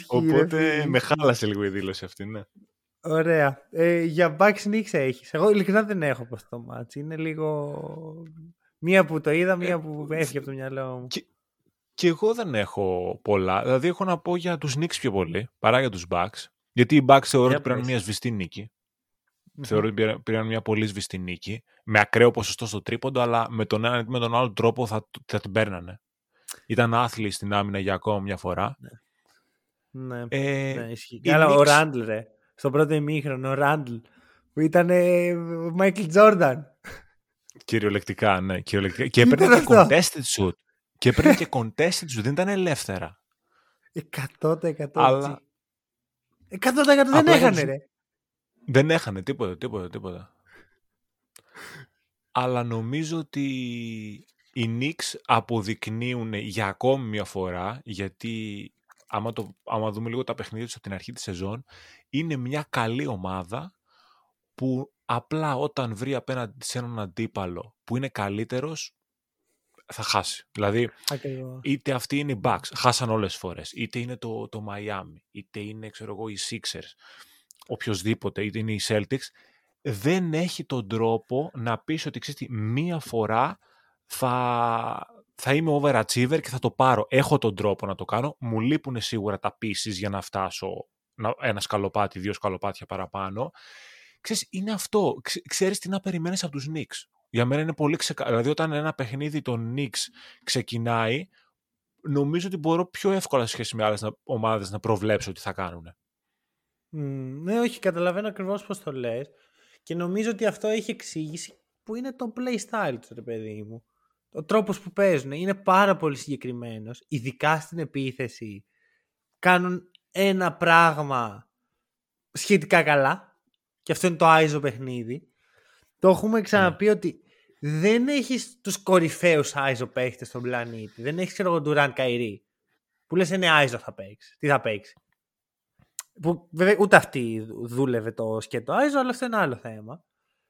Οπότε με χάλασε λίγο η δήλωση αυτή, ναι. Ωραία. Ε, για Bucks Knicks έχεις? Εγώ ειλικρινά δεν έχω από αυτό το μάτς. Είναι λίγο μία που το είδα, μία που έφυγε από το μυαλό μου. Και, και εγώ δεν έχω πολλά. Δηλαδή έχω να πω για τους Knicks πιο πολύ παρά για τους Bucks. Γιατί οι Bucks θεωρώ ότι πήραν μια σβηστή νίκη. Mm-hmm. Θεωρώ ότι πήραν μια πολύ σβηστή νίκη. Με ακραίο ποσοστό στο τρίποντο, αλλά με τον ένα με τον άλλο τρόπο θα, θα την παίρνανε. Ήταν άθλιοι στην άμυνα για ακόμα μια φορά. Ναι, ε, ναι ισχύει. Καλά, Knicks... ο Ράντλ, ρε. Στον πρώτο ημίχρονο, ο Ράντλ, που ήταν ε, ο Μάικλ Τζόρνταν. Κυριολεκτικά, ναι. Κυριολεκτικά. Και έπαιρνε και contested shoot. Και έπαιρνε και contested shoot. Δεν ήταν ελεύθερα. εκατό τοις εκατό. Αλλά... εκατό τοις εκατό δεν έχανε, ρε. Δεν έχανε τίποτα, τίποτα, τίποτα. Αλλά νομίζω ότι... οι Knicks αποδεικνύουν για ακόμη μια φορά, γιατί άμα, το, άμα δούμε λίγο τα παιχνίδια τους από την αρχή της σεζόν, είναι μια καλή ομάδα που Απλά όταν βρει απέναντι σε έναν αντίπαλο που είναι καλύτερος, θα χάσει. Δηλαδή, Ακριβώς. είτε αυτοί είναι οι Bucks, χάσαν όλες τις φορές, είτε είναι το, το Miami, είτε είναι, ξέρω εγώ, οι Sixers, οποιοςδήποτε, είτε είναι οι Celtics, δεν έχει τον τρόπο να πεις ότι, ξέρεις τι, μία φορά θα, θα είμαι overachiever και θα το πάρω. Έχω τον τρόπο να το κάνω. Μου λείπουν σίγουρα τα pieces για να φτάσω ένα σκαλοπάτι, δύο σκαλοπάτια παραπάνω. Ξέρεις, είναι αυτό. Ξέρεις τι να περιμένεις από τους Knicks. Για μένα είναι πολύ ξεκάθαρο. Δηλαδή, όταν ένα παιχνίδι των Knicks ξεκινάει, νομίζω ότι μπορώ πιο εύκολα σε σχέση με άλλες ομάδες να προβλέψω τι θα κάνουν. Mm, ναι, όχι, καταλαβαίνω ακριβώς πώς το λες. Και νομίζω ότι αυτό έχει εξήγηση που είναι το play style του, ρε παιδί μου. Ο τρόπος που παίζουν είναι πάρα πολύ συγκεκριμένος, ειδικά στην επίθεση. Κάνουν ένα πράγμα σχετικά καλά, και αυτό είναι το άιζο παιχνίδι. Το έχουμε ξαναπεί mm. ότι δεν έχεις τους κορυφαίους άιζο παίχτες στον πλανήτη. Δεν έχεις, ξέρω εγώ, Ντουράν, Καϊρή, που λες είναι άιζο θα παίξει. Τι θα παίξει. Που βέβαια ούτε αυτή δούλευε το σκέτο άιζο, αλλά αυτό είναι άλλο θέμα.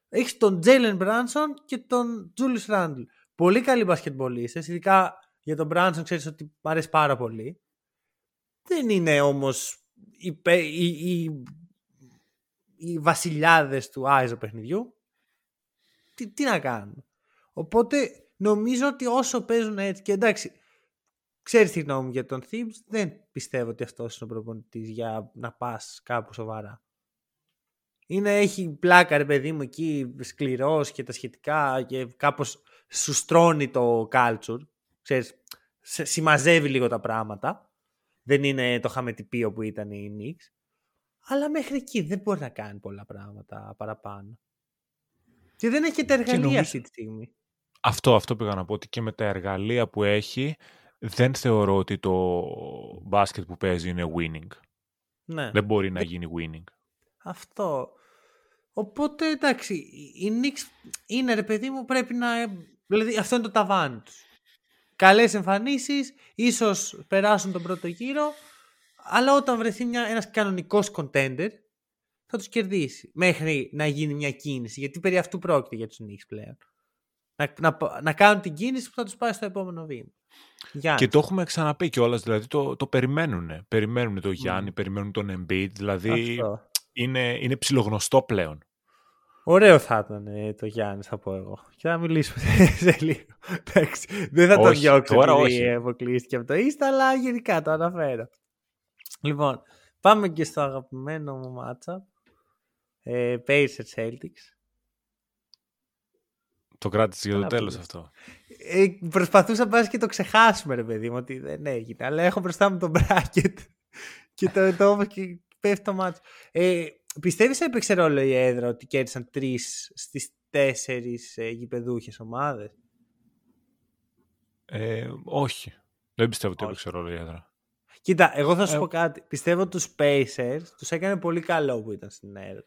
Έχεις τον Τζέιλεν Μπράνσον και τον Τζούλιους Ράντλ. Πολύ καλοί μπασκετμπολίστες, ειδικά για τον Μπράνσον ξέρεις ότι μ' αρέσει πάρα πολύ. Δεν είναι όμως οι, οι, οι, οι βασιλιάδες του άιζο παιχνιδιού. Τι, τι να κάνουν. Οπότε νομίζω ότι όσο παίζουν έτσι, και εντάξει, ξέρεις τη γνώμη μου για τον Thibs, δεν πιστεύω ότι αυτός είναι ο προπονητής για να πας κάπου σοβαρά. Είναι, έχει πλάκα, ρε παιδί μου, εκεί σκληρός και τα σχετικά, και κάπως σου στρώνει το culture. Ξέρεις, συμμαζεύει λίγο τα πράγματα. Δεν είναι το χαμετυπίο που ήταν η Knicks. Αλλά μέχρι εκεί δεν μπορεί να κάνει πολλά πράγματα παραπάνω. Και δεν έχει και τα εργαλεία νομίζω... αυτή τη στιγμή. Αυτό, αυτό πήγα να πω, ότι και με τα εργαλεία που έχει, δεν θεωρώ ότι το μπάσκετ που παίζει είναι winning. Ναι. Δεν μπορεί να γίνει winning. Αυτό. Οπότε, εντάξει, η Knicks είναι, ρε παιδί μου, πρέπει να... Δηλαδή, αυτό είναι το ταβάνι τους. Καλές εμφανίσεις, ίσως περάσουν τον πρώτο γύρο, αλλά όταν βρεθεί μια, ένας κανονικός contender, θα τους κερδίσει μέχρι να γίνει μια κίνηση, γιατί περί αυτού πρόκειται για τους Knicks πλέον. Να, να, να κάνουν την κίνηση που θα τους πάει στο επόμενο βήμα. Γιάννη. Και το έχουμε ξαναπεί κιόλας, δηλαδή το, το περιμένουν. Περιμένουν τον Γιάννη, mm. περιμένουν τον Embiid, δηλαδή είναι, είναι ψιλογνωστό πλέον. Ωραίο θα ήταν το Γιάννη, θα πω εγώ. Και θα μιλήσουμε σε λίγο. Δεν θα το διώξω επειδή αποκλείστηκε από το Insta, αλλά γενικά το αναφέρω. Λοιπόν, πάμε και στο αγαπημένο μου μάτσα. Ε, Pacers Celtics. Το κράτησε για το τέλος αυτό. Ε, προσπαθούσα να πας και το ξεχάσουμε, ρε παιδί μου, ότι δεν έγινε. Αλλά έχω μπροστά μου τον bracket και το, το όμως και πέφτει το μάτσο. Ε, πιστεύεις έπαιξε ρόλο η έδρα ότι κέρδισαν τρεις στις τέσσερις ε, γηπεδούχες ομάδες? Ε, όχι. Δεν πιστεύω ότι όχι. έπαιξε ρόλο η έδρα. Κοίτα, εγώ θα σου ε... πω κάτι. Πιστεύω τους Pacers τους έκανε πολύ καλό που ήταν στην έδρα.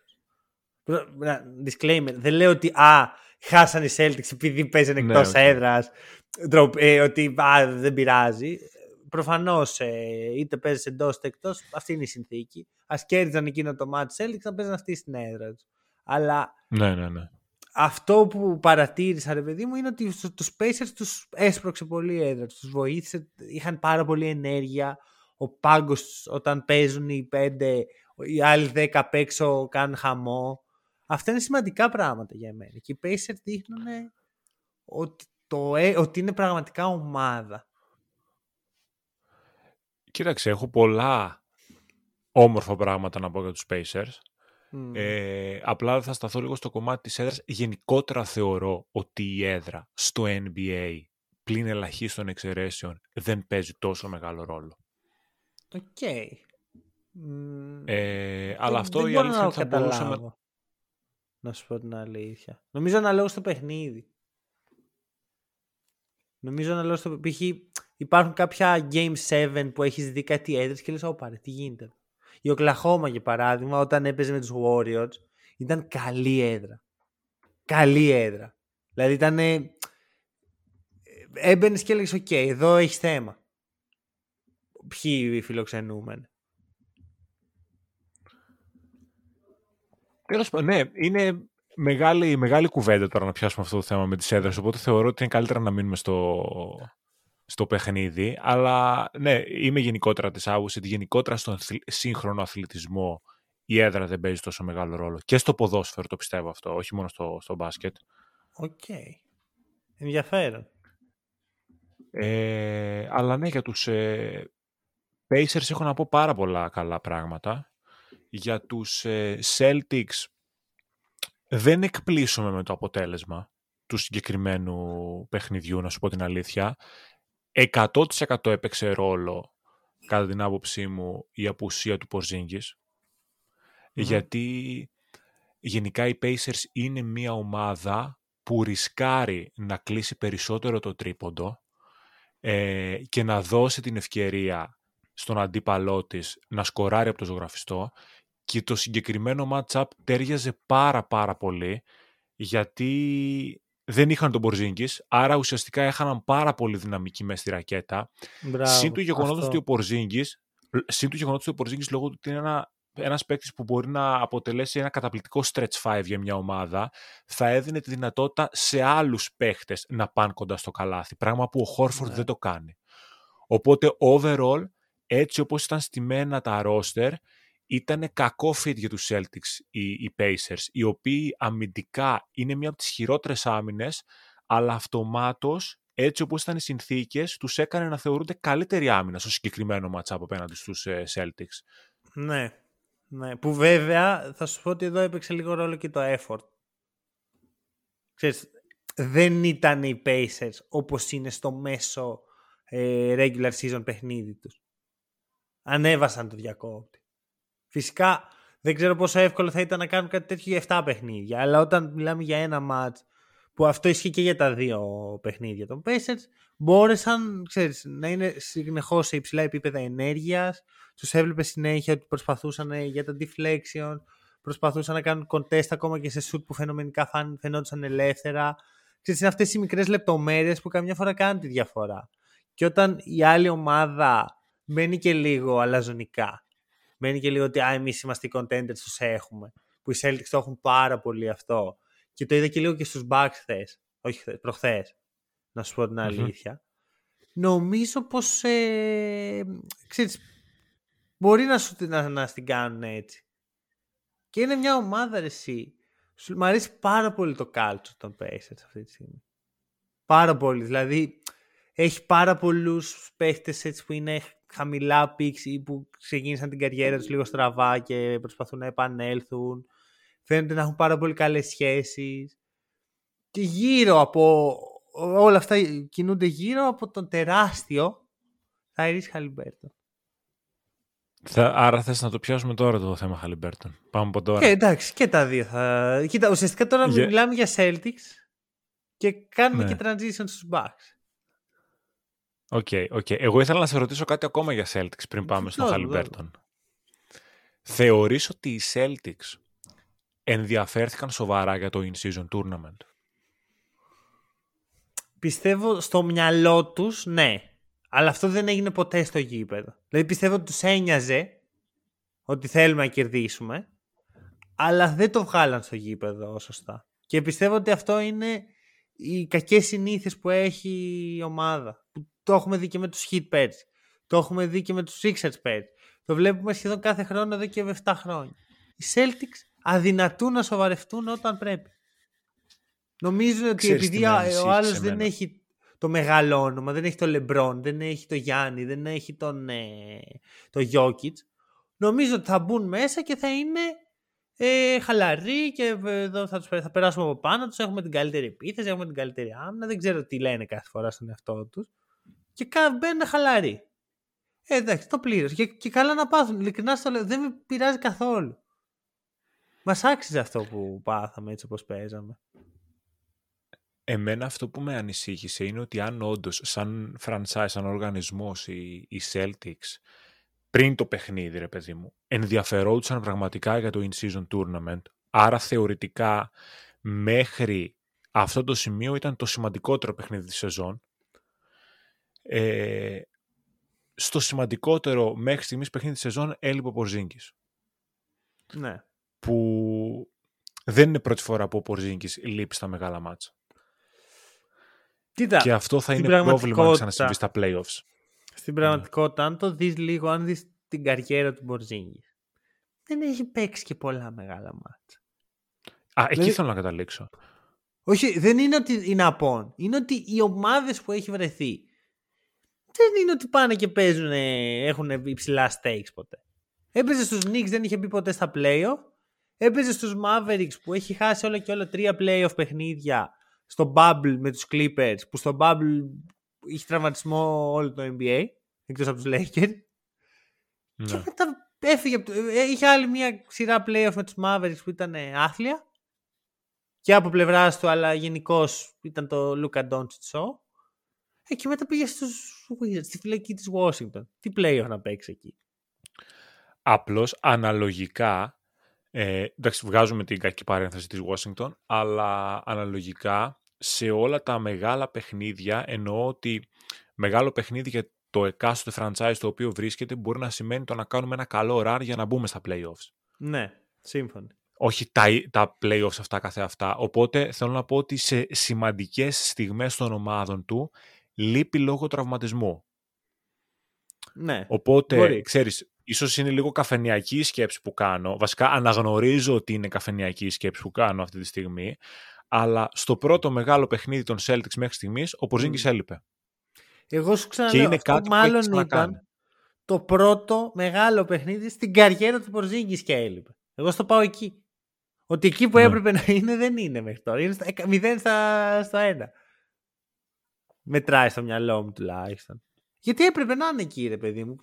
Disclaimer, δεν λέω ότι α, χάσαν οι Celtics επειδή παίζανε εκτός ναι, έδρας, ε, ότι α, δεν πειράζει. Προφανώς ε, είτε παίζεις εντός είτε εκτός, αυτή είναι η συνθήκη. Ας κέρδιζαν εκείνο το match Celtics, να παίζουν αυτή στην έδρα τους. Αλλά ναι, ναι, ναι. αυτό που παρατήρησα, ρε παιδί μου, είναι ότι τους Pacers τους έσπρωξε πολύ η έδρα, τους βοήθησε, είχαν πάρα πολύ ενέργεια. Ο πάγκος, όταν παίζουν οι πέντε, οι άλλοι δέκα απ' έξω κάνουν χαμό. Αυτά είναι σημαντικά πράγματα για μένα. Και οι Pacers δείχνουν ότι, το, ότι είναι πραγματικά ομάδα. Κοίταξε, έχω πολλά όμορφα πράγματα να πω για τους Pacers. Mm. Ε, απλά θα σταθώ λίγο στο κομμάτι της έδρας. Γενικότερα θεωρώ ότι η έδρα στο N B A, πλην ελαχίστων εξαιρέσεων, δεν παίζει τόσο μεγάλο ρόλο. Οκ. Okay. Ε, αλλά αυτό η αλήθεια θα μπορούσαμε... Να... να σου πω την αλήθεια. Νομίζω αναλόγως στο παιχνίδι. Νομίζω αναλόγως στο παιχνίδι. Υπάρχουν κάποια Game seven που έχεις δει κάτι έδρες και λες, όπα ρε, τι γίνεται. Η Οκλαχώμα, για παράδειγμα, όταν έπαιζε με τους Warriors, ήταν καλή έδρα. Καλή έδρα. Δηλαδή ήταν... Έμπαινες και έλεγες, οκ, okay, εδώ έχεις θέμα. Ποιοι φιλοξενούμενοι. Ναι, είναι Μεγάλη, μεγάλη κουβέντα τώρα να πιάσουμε αυτό το θέμα με τις έδρες, οπότε θεωρώ ότι είναι καλύτερα να μείνουμε στο, στο παιχνίδι. Αλλά ναι, είμαι γενικότερα της άποψης ότι γενικότερα στον σύγχρονο αθλητισμό η έδρα δεν παίζει τόσο μεγάλο ρόλο. Και στο ποδόσφαιρο το πιστεύω αυτό, όχι μόνο στο, στο μπάσκετ. Οκ. Okay. Ενδιαφέρον. Ε, αλλά ναι, για τους ε, Pacers έχω να πω πάρα πολλά καλά πράγματα. Για τους ε, Celtics δεν εκπλήσωμαι με το αποτέλεσμα του συγκεκριμένου παιχνιδιού, να σου πω την αλήθεια. εκατό τοις εκατό έπαιξε ρόλο, κατά την άποψή μου, η απουσία του Πορζίνγκης. Mm. Γιατί γενικά οι Pacers είναι μια ομάδα που ρισκάρει να κλείσει περισσότερο το τρίποντο ε, και να δώσει την ευκαιρία στον αντίπαλό της να σκοράρει από το ζωγραφιστό. Και το συγκεκριμένο match-up τέριαζε πάρα πάρα πολύ, γιατί δεν είχαν τον Πορζίνγκης, άρα ουσιαστικά έχαναν πάρα πολύ δυναμική μέσα στη ρακέτα. Συν του γεγονότος ότι ο Πορζίνγκης, λόγω του ότι είναι ένα, ένας παίκτης που μπορεί να αποτελέσει ένα καταπληκτικό stretch five για μια ομάδα, θα έδινε τη δυνατότητα σε άλλους παίκτες να πάνε κοντά στο καλάθι, πράγμα που ο Χόρφορντ yeah. δεν το κάνει. Οπότε overall, έτσι όπως ήταν στημένα τα roster, ήταν κακό fit για τους Celtics οι, οι Pacers, οι οποίοι αμυντικά είναι μία από τις χειρότερες άμυνες, αλλά αυτομάτως, έτσι όπως ήταν οι συνθήκες, τους έκανε να θεωρούνται καλύτερη άμυνα στο συγκεκριμένο match-up απέναντι στους ε, Celtics. Ναι, ναι, που βέβαια θα σου πω ότι εδώ έπαιξε λίγο ρόλο και το effort. Ξέρεις, δεν ήταν οι Pacers όπως είναι στο μέσο ε, regular season παιχνίδι τους. Ανέβασαν το διακόπτη. Φυσικά δεν ξέρω πόσο εύκολο θα ήταν να κάνουν κάτι τέτοιο για επτά παιχνίδια, αλλά όταν μιλάμε για ένα μάτς που αυτό ισχύει και για τα δύο παιχνίδια των Pacers, μπόρεσαν, ξέρεις, να είναι συνεχώς σε υψηλά επίπεδα ενέργειας, τους έβλεπε συνέχεια ότι προσπαθούσαν για τα deflection, προσπαθούσαν να κάνουν contest ακόμα και σε shoot που φαινομενικά φαινόντουσαν ελεύθερα. Ξέρεις, είναι αυτές οι μικρές λεπτομέρειες που καμιά φορά κάνουν τη διαφορά. Και όταν η άλλη ομάδα μένει και λίγο αλαζονικά, μένει και λίγο ότι α, εμείς είμαστε οι contenders, τους έχουμε. Που οι Celtics το έχουν πάρα πολύ αυτό. Και το είδα και λίγο και στους Bucks χθες. Όχι χθες, προχθές. Να σου πω την αλήθεια. Mm-hmm. Νομίζω πως ε, ξέρεις, μπορεί να σου να, να την κάνουν έτσι. Και είναι μια ομάδα, ρε εσύ. Μ' αρέσει πάρα πολύ το culture των Pacers αυτή τη στιγμή. Πάρα πολύ. Δηλαδή έχει πάρα πολλούς παίχτες έτσι που είναι χαμηλά πίξ ή που ξεκίνησαν την καριέρα τους λίγο στραβά και προσπαθούν να επανέλθουν. Φαίνονται να έχουν πάρα πολύ καλές σχέσεις. Και γύρω από όλα αυτά κινούνται γύρω από τον τεράστιο Τάιρις Χαλιμπέρτον. Άρα θες να το πιάσουμε τώρα το θέμα Χαλιμπέρτον. Πάμε από τώρα. Και, εντάξει, και τα δύο. Θα... Κοίτα, ουσιαστικά τώρα yeah. μιλάμε για Celtics και κάνουμε yeah. και transition στους Bucks. Οκ, okay, οκ. Okay. Εγώ ήθελα να σε ρωτήσω κάτι ακόμα για Celtics πριν πάμε στον Χαλιμπέρτον. Θεωρείς ότι οι Celtics ενδιαφέρθηκαν σοβαρά για το in-season tournament? Πιστεύω στο μυαλό τους, ναι. Αλλά αυτό δεν έγινε ποτέ στο γήπεδο. Δηλαδή πιστεύω ότι τους ένοιαζε ότι θέλουμε να κερδίσουμε, αλλά δεν το βγάλαν στο γήπεδο σωστά. Και πιστεύω ότι αυτό είναι οι κακές συνήθειες που έχει η ομάδα. Το έχουμε δει και με τους Heat πέρσι. Το έχουμε δει και με τους Sixers πέρσι. Το βλέπουμε σχεδόν κάθε χρόνο εδώ και επτά χρόνια. Οι Celtics αδυνατούν να σοβαρευτούν όταν πρέπει. Νομίζουν ότι ξέρεις, επειδή ο άλλος δεν έχει το μεγάλο όνομα, δεν έχει τον LeBron, δεν έχει τον Γιάννη, δεν έχει τον Jokic, ε, το νομίζω ότι θα μπουν μέσα και θα είναι ε, χαλαροί και εδώ θα, τους, θα περάσουμε από πάνω τους. Έχουμε την καλύτερη επίθεση, έχουμε την καλύτερη άμυνα. Δεν ξέρω τι λένε κάθε φορά στον εαυτό τους. Και μπαίνουν χαλαροί. Ε, εντάξει, το πλήρωσε. Και, και καλά να πάθουν. Ειλικρινά στο λέω, δεν με πειράζει καθόλου. Μας άξιζε αυτό που πάθαμε έτσι όπως παίζαμε. Εμένα αυτό που με ανησύχησε είναι ότι αν όντως σαν franchise, σαν οργανισμός οι, οι Celtics πριν το παιχνίδι, ρε παιδί μου, ενδιαφερόντουσαν πραγματικά για το in-season tournament, άρα θεωρητικά μέχρι αυτό το σημείο ήταν το σημαντικότερο παιχνίδι της σεζόν. Ε, στο σημαντικότερο μέχρι στιγμής παιχνίδι της σεζόν έλειπε ο Πορζίνγκης. Ναι. Που δεν είναι πρώτη φορά που ο Πορζίνγκης λείπει στα μεγάλα μάτσα. Κοίτα, και αυτό θα είναι πρόβλημα να ξανασυμβεί στα playoffs. Στην πραγματικότητα, yeah. αν το δεις λίγο, αν δεις την καριέρα του Πορζίνγκης, δεν έχει παίξει και πολλά μεγάλα μάτσα. Α, δηλαδή, εκεί θέλω να καταλήξω. Όχι, δεν είναι ότι είναι απόν. Είναι ότι οι ομάδες που έχει βρεθεί δεν είναι ότι πάνε και παίζουν, έχουν υψηλά stakes ποτέ. Έπαιζε στους Knicks, δεν είχε μπει ποτέ στα playoff. Έπαιζε στους Mavericks που έχει χάσει όλα και όλα τρία playoff παιχνίδια. Στο bubble με τους Clippers, που στο bubble είχε τραυματισμό όλο το εν μπι έι, εκτός από τους Lakers. Ναι. Και μετά έφυγε από το... Είχε άλλη μια σειρά playoff με τους Mavericks που ήταν άθλια. Και από πλευράς του, αλλά γενικώς ήταν το Luka Doncic show. Ε, και μετά πήγε στους... στη φυλακή της Washington. Τι playoff να παίξει εκεί. Απλώς, αναλογικά, ε, εντάξει, βγάζουμε την κακή παρένθεση της Washington, αλλά αναλογικά σε όλα τα μεγάλα παιχνίδια, εννοώ ότι μεγάλο παιχνίδι για το εκάστοτε franchise το οποίο βρίσκεται μπορεί να σημαίνει το να κάνουμε ένα καλό run για να μπούμε στα playoffs. Ναι, σύμφωνα. Όχι τα, τα playoffs αυτά καθεαυτά. Οπότε θέλω να πω ότι σε σημαντικές στιγμές των ομάδων του λείπει λόγω τραυματισμού. Ναι. Οπότε, μπορεί. Ξέρεις, ίσως είναι λίγο καφενειακή η σκέψη που κάνω. Βασικά αναγνωρίζω ότι είναι καφενειακή η σκέψη που κάνω αυτή τη στιγμή. Αλλά στο πρώτο μεγάλο παιχνίδι των Celtics μέχρι στιγμής, ο Πορζίνγκης mm. έλειπε. Εγώ σου ξαναλέω, είναι αυτό κάτι μάλλον που ήταν κάνει. Το πρώτο μεγάλο παιχνίδι στην καριέρα του Πορζίνγκης και έλειπε. Εγώ στο πάω εκεί. Ότι εκεί που έπρεπε mm. να είναι δεν είναι μέχρι τώρα. Είναι μηδέν στα, στα ένα. Μετράει στο μυαλό μου τουλάχιστον. Γιατί έπρεπε να είναι εκεί, ρε παιδί μου.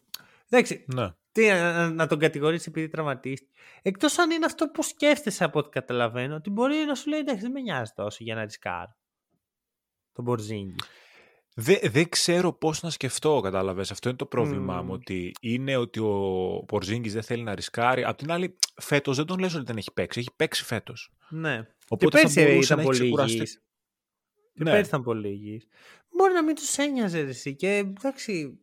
Εντάξει. Ναι. Τι, να, να τον κατηγορήσει επειδή τραυματίστηκε. Εκτός αν είναι αυτό που σκέφτεσαι από ό,τι καταλαβαίνω, ότι μπορεί να σου λέει εντάξει, δεν με νοιάζει τόσο για να ρισκάρω τον Πορζίνγκη. Δεν δε ξέρω πώς να σκεφτώ, κατάλαβες. Αυτό είναι το πρόβλημά mm. μου. Ότι είναι ότι ο Πορζίνγκης δεν θέλει να ρισκάρει. Απ' την άλλη, φέτος δεν τον λες ότι δεν έχει παίξει. Έχει παίξει φέτος. Ναι. Οπότε και πέρσι ήταν πολύ υγιής. Και ναι. πέρσι ήταν πολύ υγιής. Μπορεί να μην τους ένοιαζε εσύ. Και εντάξει.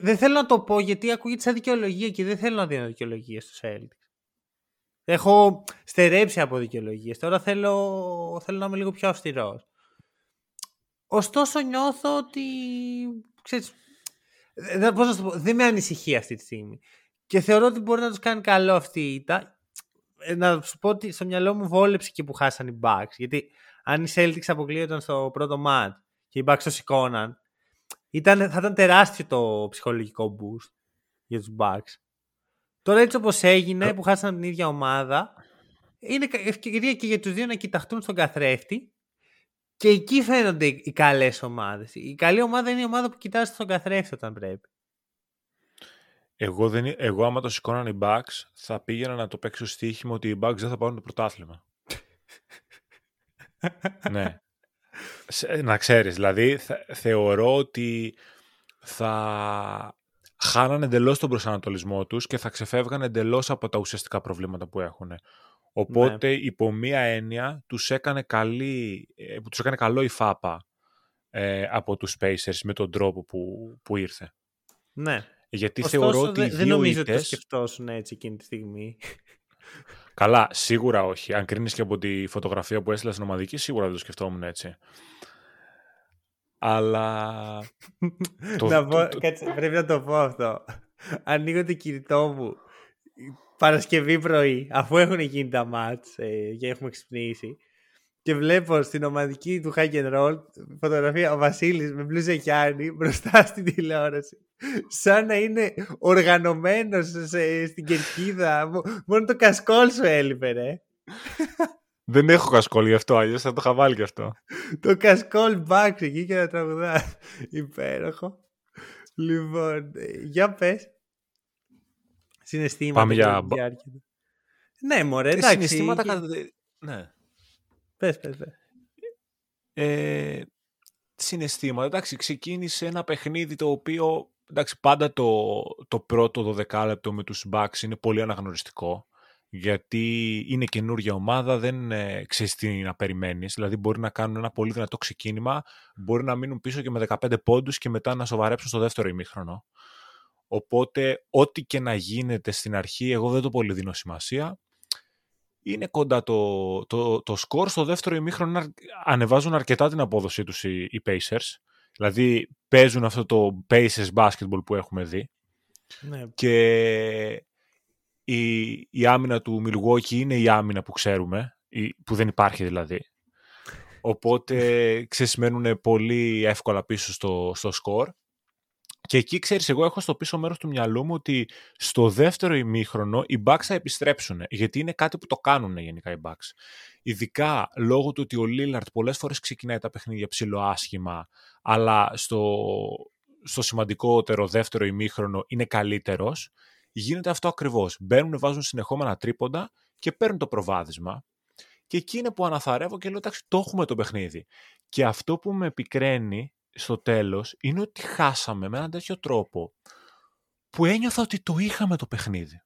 Δεν θέλω να το πω γιατί ακούγεται σαν δικαιολογία και δεν θέλω να δίνω δικαιολογίες στους Celtics. Έχω στερέψει από δικαιολογίες. Τώρα θέλω, θέλω να είμαι λίγο πιο αυστηρός. Ωστόσο νιώθω ότι ξέρεις, πώς να το πω, δεν με ανησυχεί αυτή τη στιγμή. Και θεωρώ ότι μπορεί να τους κάνει καλό αυτή η ήττα. Να σου πω ότι στο μυαλό μου βόλεψε και που χάσαν οι Bucks. Γιατί αν οι Celtics αποκλείονταν στο πρώτο ματ και οι Bucks το σηκώναν, Ήταν, θα ήταν τεράστιο το ψυχολογικό boost για τους Bucks. Τώρα έτσι όπως έγινε που χάσαν την ίδια ομάδα, είναι ευκαιρία και για τους δύο να κοιταχτούν στον καθρέφτη και εκεί φαίνονται οι καλές ομάδες. Η καλή ομάδα είναι η ομάδα που κοιτάζει στον καθρέφτη όταν πρέπει. Εγώ, δεν, εγώ άμα το σηκώναν οι Bucks θα πήγαινα να το παίξω στοίχημα ότι οι Bucks δεν θα πάρουν το πρωτάθλημα. Ναι. Να ξέρεις, δηλαδή θε, θεωρώ ότι θα χάναν εντελώς τον προσανατολισμό τους και θα ξεφεύγαν εντελώς από τα ουσιαστικά προβλήματα που έχουν. Οπότε ναι. υπό μία έννοια τους έκανε, καλή, τους έκανε καλό η φάπα ε, από τους Pacers με τον τρόπο που, που ήρθε. Ναι. Γιατί ωστόσο, θεωρώ ότι δε, οι δύο δεν νομίζω ήτες... ότι το σκεφτώσουν έτσι εκείνη τη στιγμή. Καλά, σίγουρα όχι. Αν κρίνεις και από τη φωτογραφία που έστειλα στην ομαδική, σίγουρα δεν το σκεφτόμουν έτσι. Αλλά... το... να πω, κάτσε, πρέπει να το πω αυτό. Ανοίγω το κινητό μου Παρασκευή πρωί, αφού έχουν γίνει τα μάτς ε, και έχουμε ξυπνήσει, και βλέπω στην ομαδική του Hack and Roll φωτογραφία ο Βασίλης με μπλούζα Γιάννη μπροστά στην τηλεόραση. Σαν να είναι οργανωμένος σε, στην κερκίδα. Μόνο το κασκόλ σου έλειπε, ρε. Δεν έχω κασκόλ γι' αυτό, αλλιώς θα το είχα βάλει γι' αυτό. Το κασκόλ μπαξ εκεί και να τραγουδά. Υπέροχο. Λοιπόν, για πες. Συναισθήματα. Πάμε για... Ναι, μωρέ, εντάξει. Συναισθήματα... Και... Ναι. Πες, πες, πες. Ε, συναισθήματα. Εντάξει, ξεκίνησε ένα παιχνίδι το οποίο... Εντάξει, πάντα το, το πρώτο δωδεκάλεπτο με τους Bucks είναι πολύ αναγνωριστικό, γιατί είναι καινούργια ομάδα, δεν ε, ξέρεις τι να περιμένεις. Δηλαδή μπορεί να κάνουν ένα πολύ δυνατό ξεκίνημα, μπορεί να μείνουν πίσω και με δεκαπέντε πόντους και μετά να σοβαρέψουν στο δεύτερο ημίχρονο. Οπότε ό,τι και να γίνεται στην αρχή, εγώ δεν το πολύ δίνω σημασία. είναι κοντά το, το, το σκορ στο δεύτερο ημίχρονο. Ανεβάζουν αρκετά την απόδοσή τους οι, οι Pacers. Δηλαδή παίζουν αυτό το Pacers basketball που έχουμε δει. Ναι. Και η, η άμυνα του Milwaukee είναι η άμυνα που ξέρουμε, η, που δεν υπάρχει δηλαδή. Οπότε ξεσμένουν πολύ εύκολα πίσω στο, στο σκορ. Και εκεί, ξέρεις, εγώ έχω στο πίσω μέρος του μυαλού μου ότι στο δεύτερο ημίχρονο οι Bucks θα επιστρέψουν, γιατί είναι κάτι που το κάνουν γενικά οι Bucks. Ειδικά λόγω του ότι ο Lillard πολλές φορές ξεκινάει τα παιχνίδια ψιλοάσχημα, αλλά στο, στο σημαντικότερο δεύτερο ημίχρονο είναι καλύτερος. Γίνεται αυτό ακριβώς. Μπαίνουν, βάζουν συνεχόμενα τρίποντα και παίρνουν το προβάδισμα. Και εκεί είναι που αναθαρεύω και λέω, εντάξει, το έχουμε το παιχνίδι. Και αυτό που με πικραίνει στο τέλος είναι ότι χάσαμε με έναν τέτοιο τρόπο που ένιωθα ότι το είχαμε το παιχνίδι.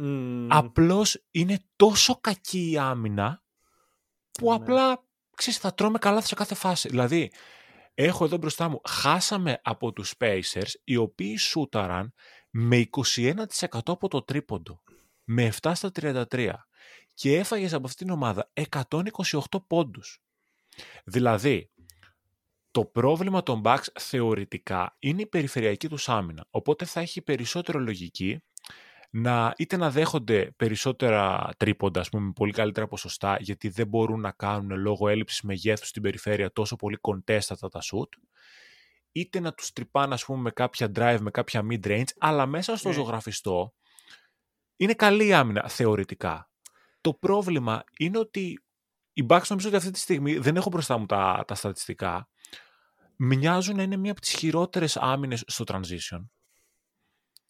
Mm. Απλώς είναι τόσο κακή η άμυνα που mm. απλά, ξέρεις, θα τρώμε καλάθι σε κάθε φάση. Δηλαδή, έχω εδώ μπροστά μου, χάσαμε από τους Pacers, οι οποίοι σούταραν με είκοσι ένα τοις εκατό από το τρίποντο, με επτά στα τριάντα τρία, και έφαγες από αυτήν την ομάδα εκατόν είκοσι οκτώ πόντους. Δηλαδή, το πρόβλημα των Bucks θεωρητικά είναι η περιφερειακή τους άμυνα. Οπότε θα έχει περισσότερο λογική να είτε να δέχονται περισσότερα τρίποντα, ας πούμε, με πολύ καλύτερα ποσοστά, γιατί δεν μπορούν να κάνουν λόγω έλλειψης μεγέθους στην περιφέρεια τόσο πολύ κοντέστατα τα shoot, είτε να τους τρυπάνε, ας πούμε, με κάποια drive, με κάποια mid-range, αλλά μέσα στο yeah. ζωγραφιστό είναι καλή η άμυνα θεωρητικά. Το πρόβλημα είναι ότι οι Bucks, νομίζω ότι αυτή τη στιγμή, δεν έχω μπροστά μου τα, τα στατιστικά, μοιάζουν να είναι μία από τις χειρότερες άμυνες στο transition.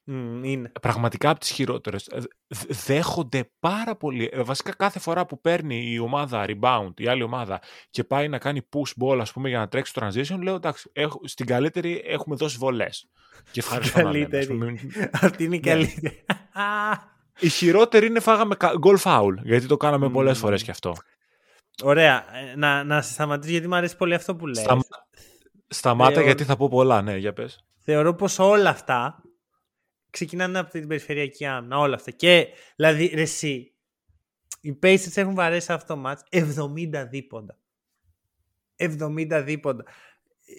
Mm, είναι. Πραγματικά από τις χειρότερες. Δέχονται πάρα πολύ. Βασικά κάθε φορά που παίρνει η ομάδα rebound, η άλλη ομάδα, και πάει να κάνει push ball, ας πούμε, για να τρέξει το transition, λέω, εντάξει, έχω, στην καλύτερη έχουμε δώσει βολές. Και ευχαριστώ να λέμε. Αυτή είναι η καλύτερη. Η χειρότερη είναι φάγαμε goal foul, γιατί το κάναμε mm. πολλές φορές και αυτό. Ωραία. Να, να σταματήσω, γιατί μου αρέσει πολύ αυτό που λες. Σταμα... Σταμάτα, Θεω... γιατί θα πω πολλά, ναι, για πες. Θεωρώ πως όλα αυτά ξεκινάνε από την περιφερειακή άμυνα, όλα αυτά. Και, δηλαδή, ρε εσύ, οι Pacers έχουν βαρέσει αυτό το μάτς εβδομήντα δίποντα. εβδομήντα δίποντα.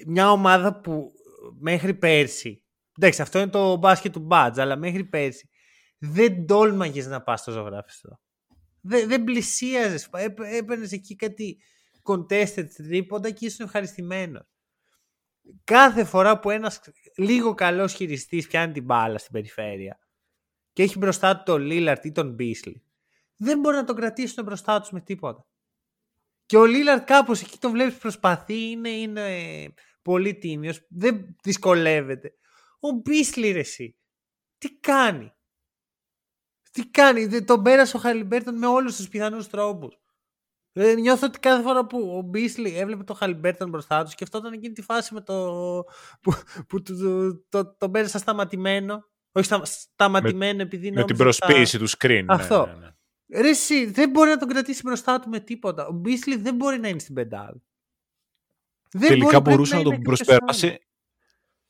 Μια ομάδα που μέχρι πέρσι, εντάξει, αυτό είναι το μπάσκετ του μπάτζ, αλλά μέχρι πέρσι δεν τόλμαγες να πας στο ζωγράφιστο. Δεν, δεν πλησίαζες. Έπαιρνες εκεί κάτι contested τρίποντα και ήσουν ευχαριστημένος. Κάθε φορά που ένας λίγο καλός χειριστής πιάνει την μπάλα στην περιφέρεια και έχει μπροστά του τον Lillard ή τον Beasley, δεν μπορεί να τον κρατήσουν μπροστά τους με τίποτα. Και ο Lillard κάπως εκεί τον βλέπεις, προσπαθεί, είναι, είναι πολύ τίμιος, δεν δυσκολεύεται. Ο Beasley, ρε εσύ, τι κάνει. Τι κάνει, τον πέρασε ο Χαλιμπέρτον με όλους τους πιθανούς τρόπους. Νιώθω ότι κάθε φορά που ο Μπίσλι έβλεπε τον Χαλιμπέρτον μπροστά του, σκεφτόταν εκείνη τη φάση με το που, που τον το, το, το πέρασα σταματημένο. Όχι στα, σταματημένο, με, επειδή με την προσποίηση του screen. Αυτό. Ναι, ναι, ναι. Ρε εσύ, δεν μπορεί να τον κρατήσει μπροστά του με τίποτα. Ο Μπίσλι δεν μπορεί να είναι στην πεντάδα. Τελικά μπορούσε να, να τον προσπεράσει.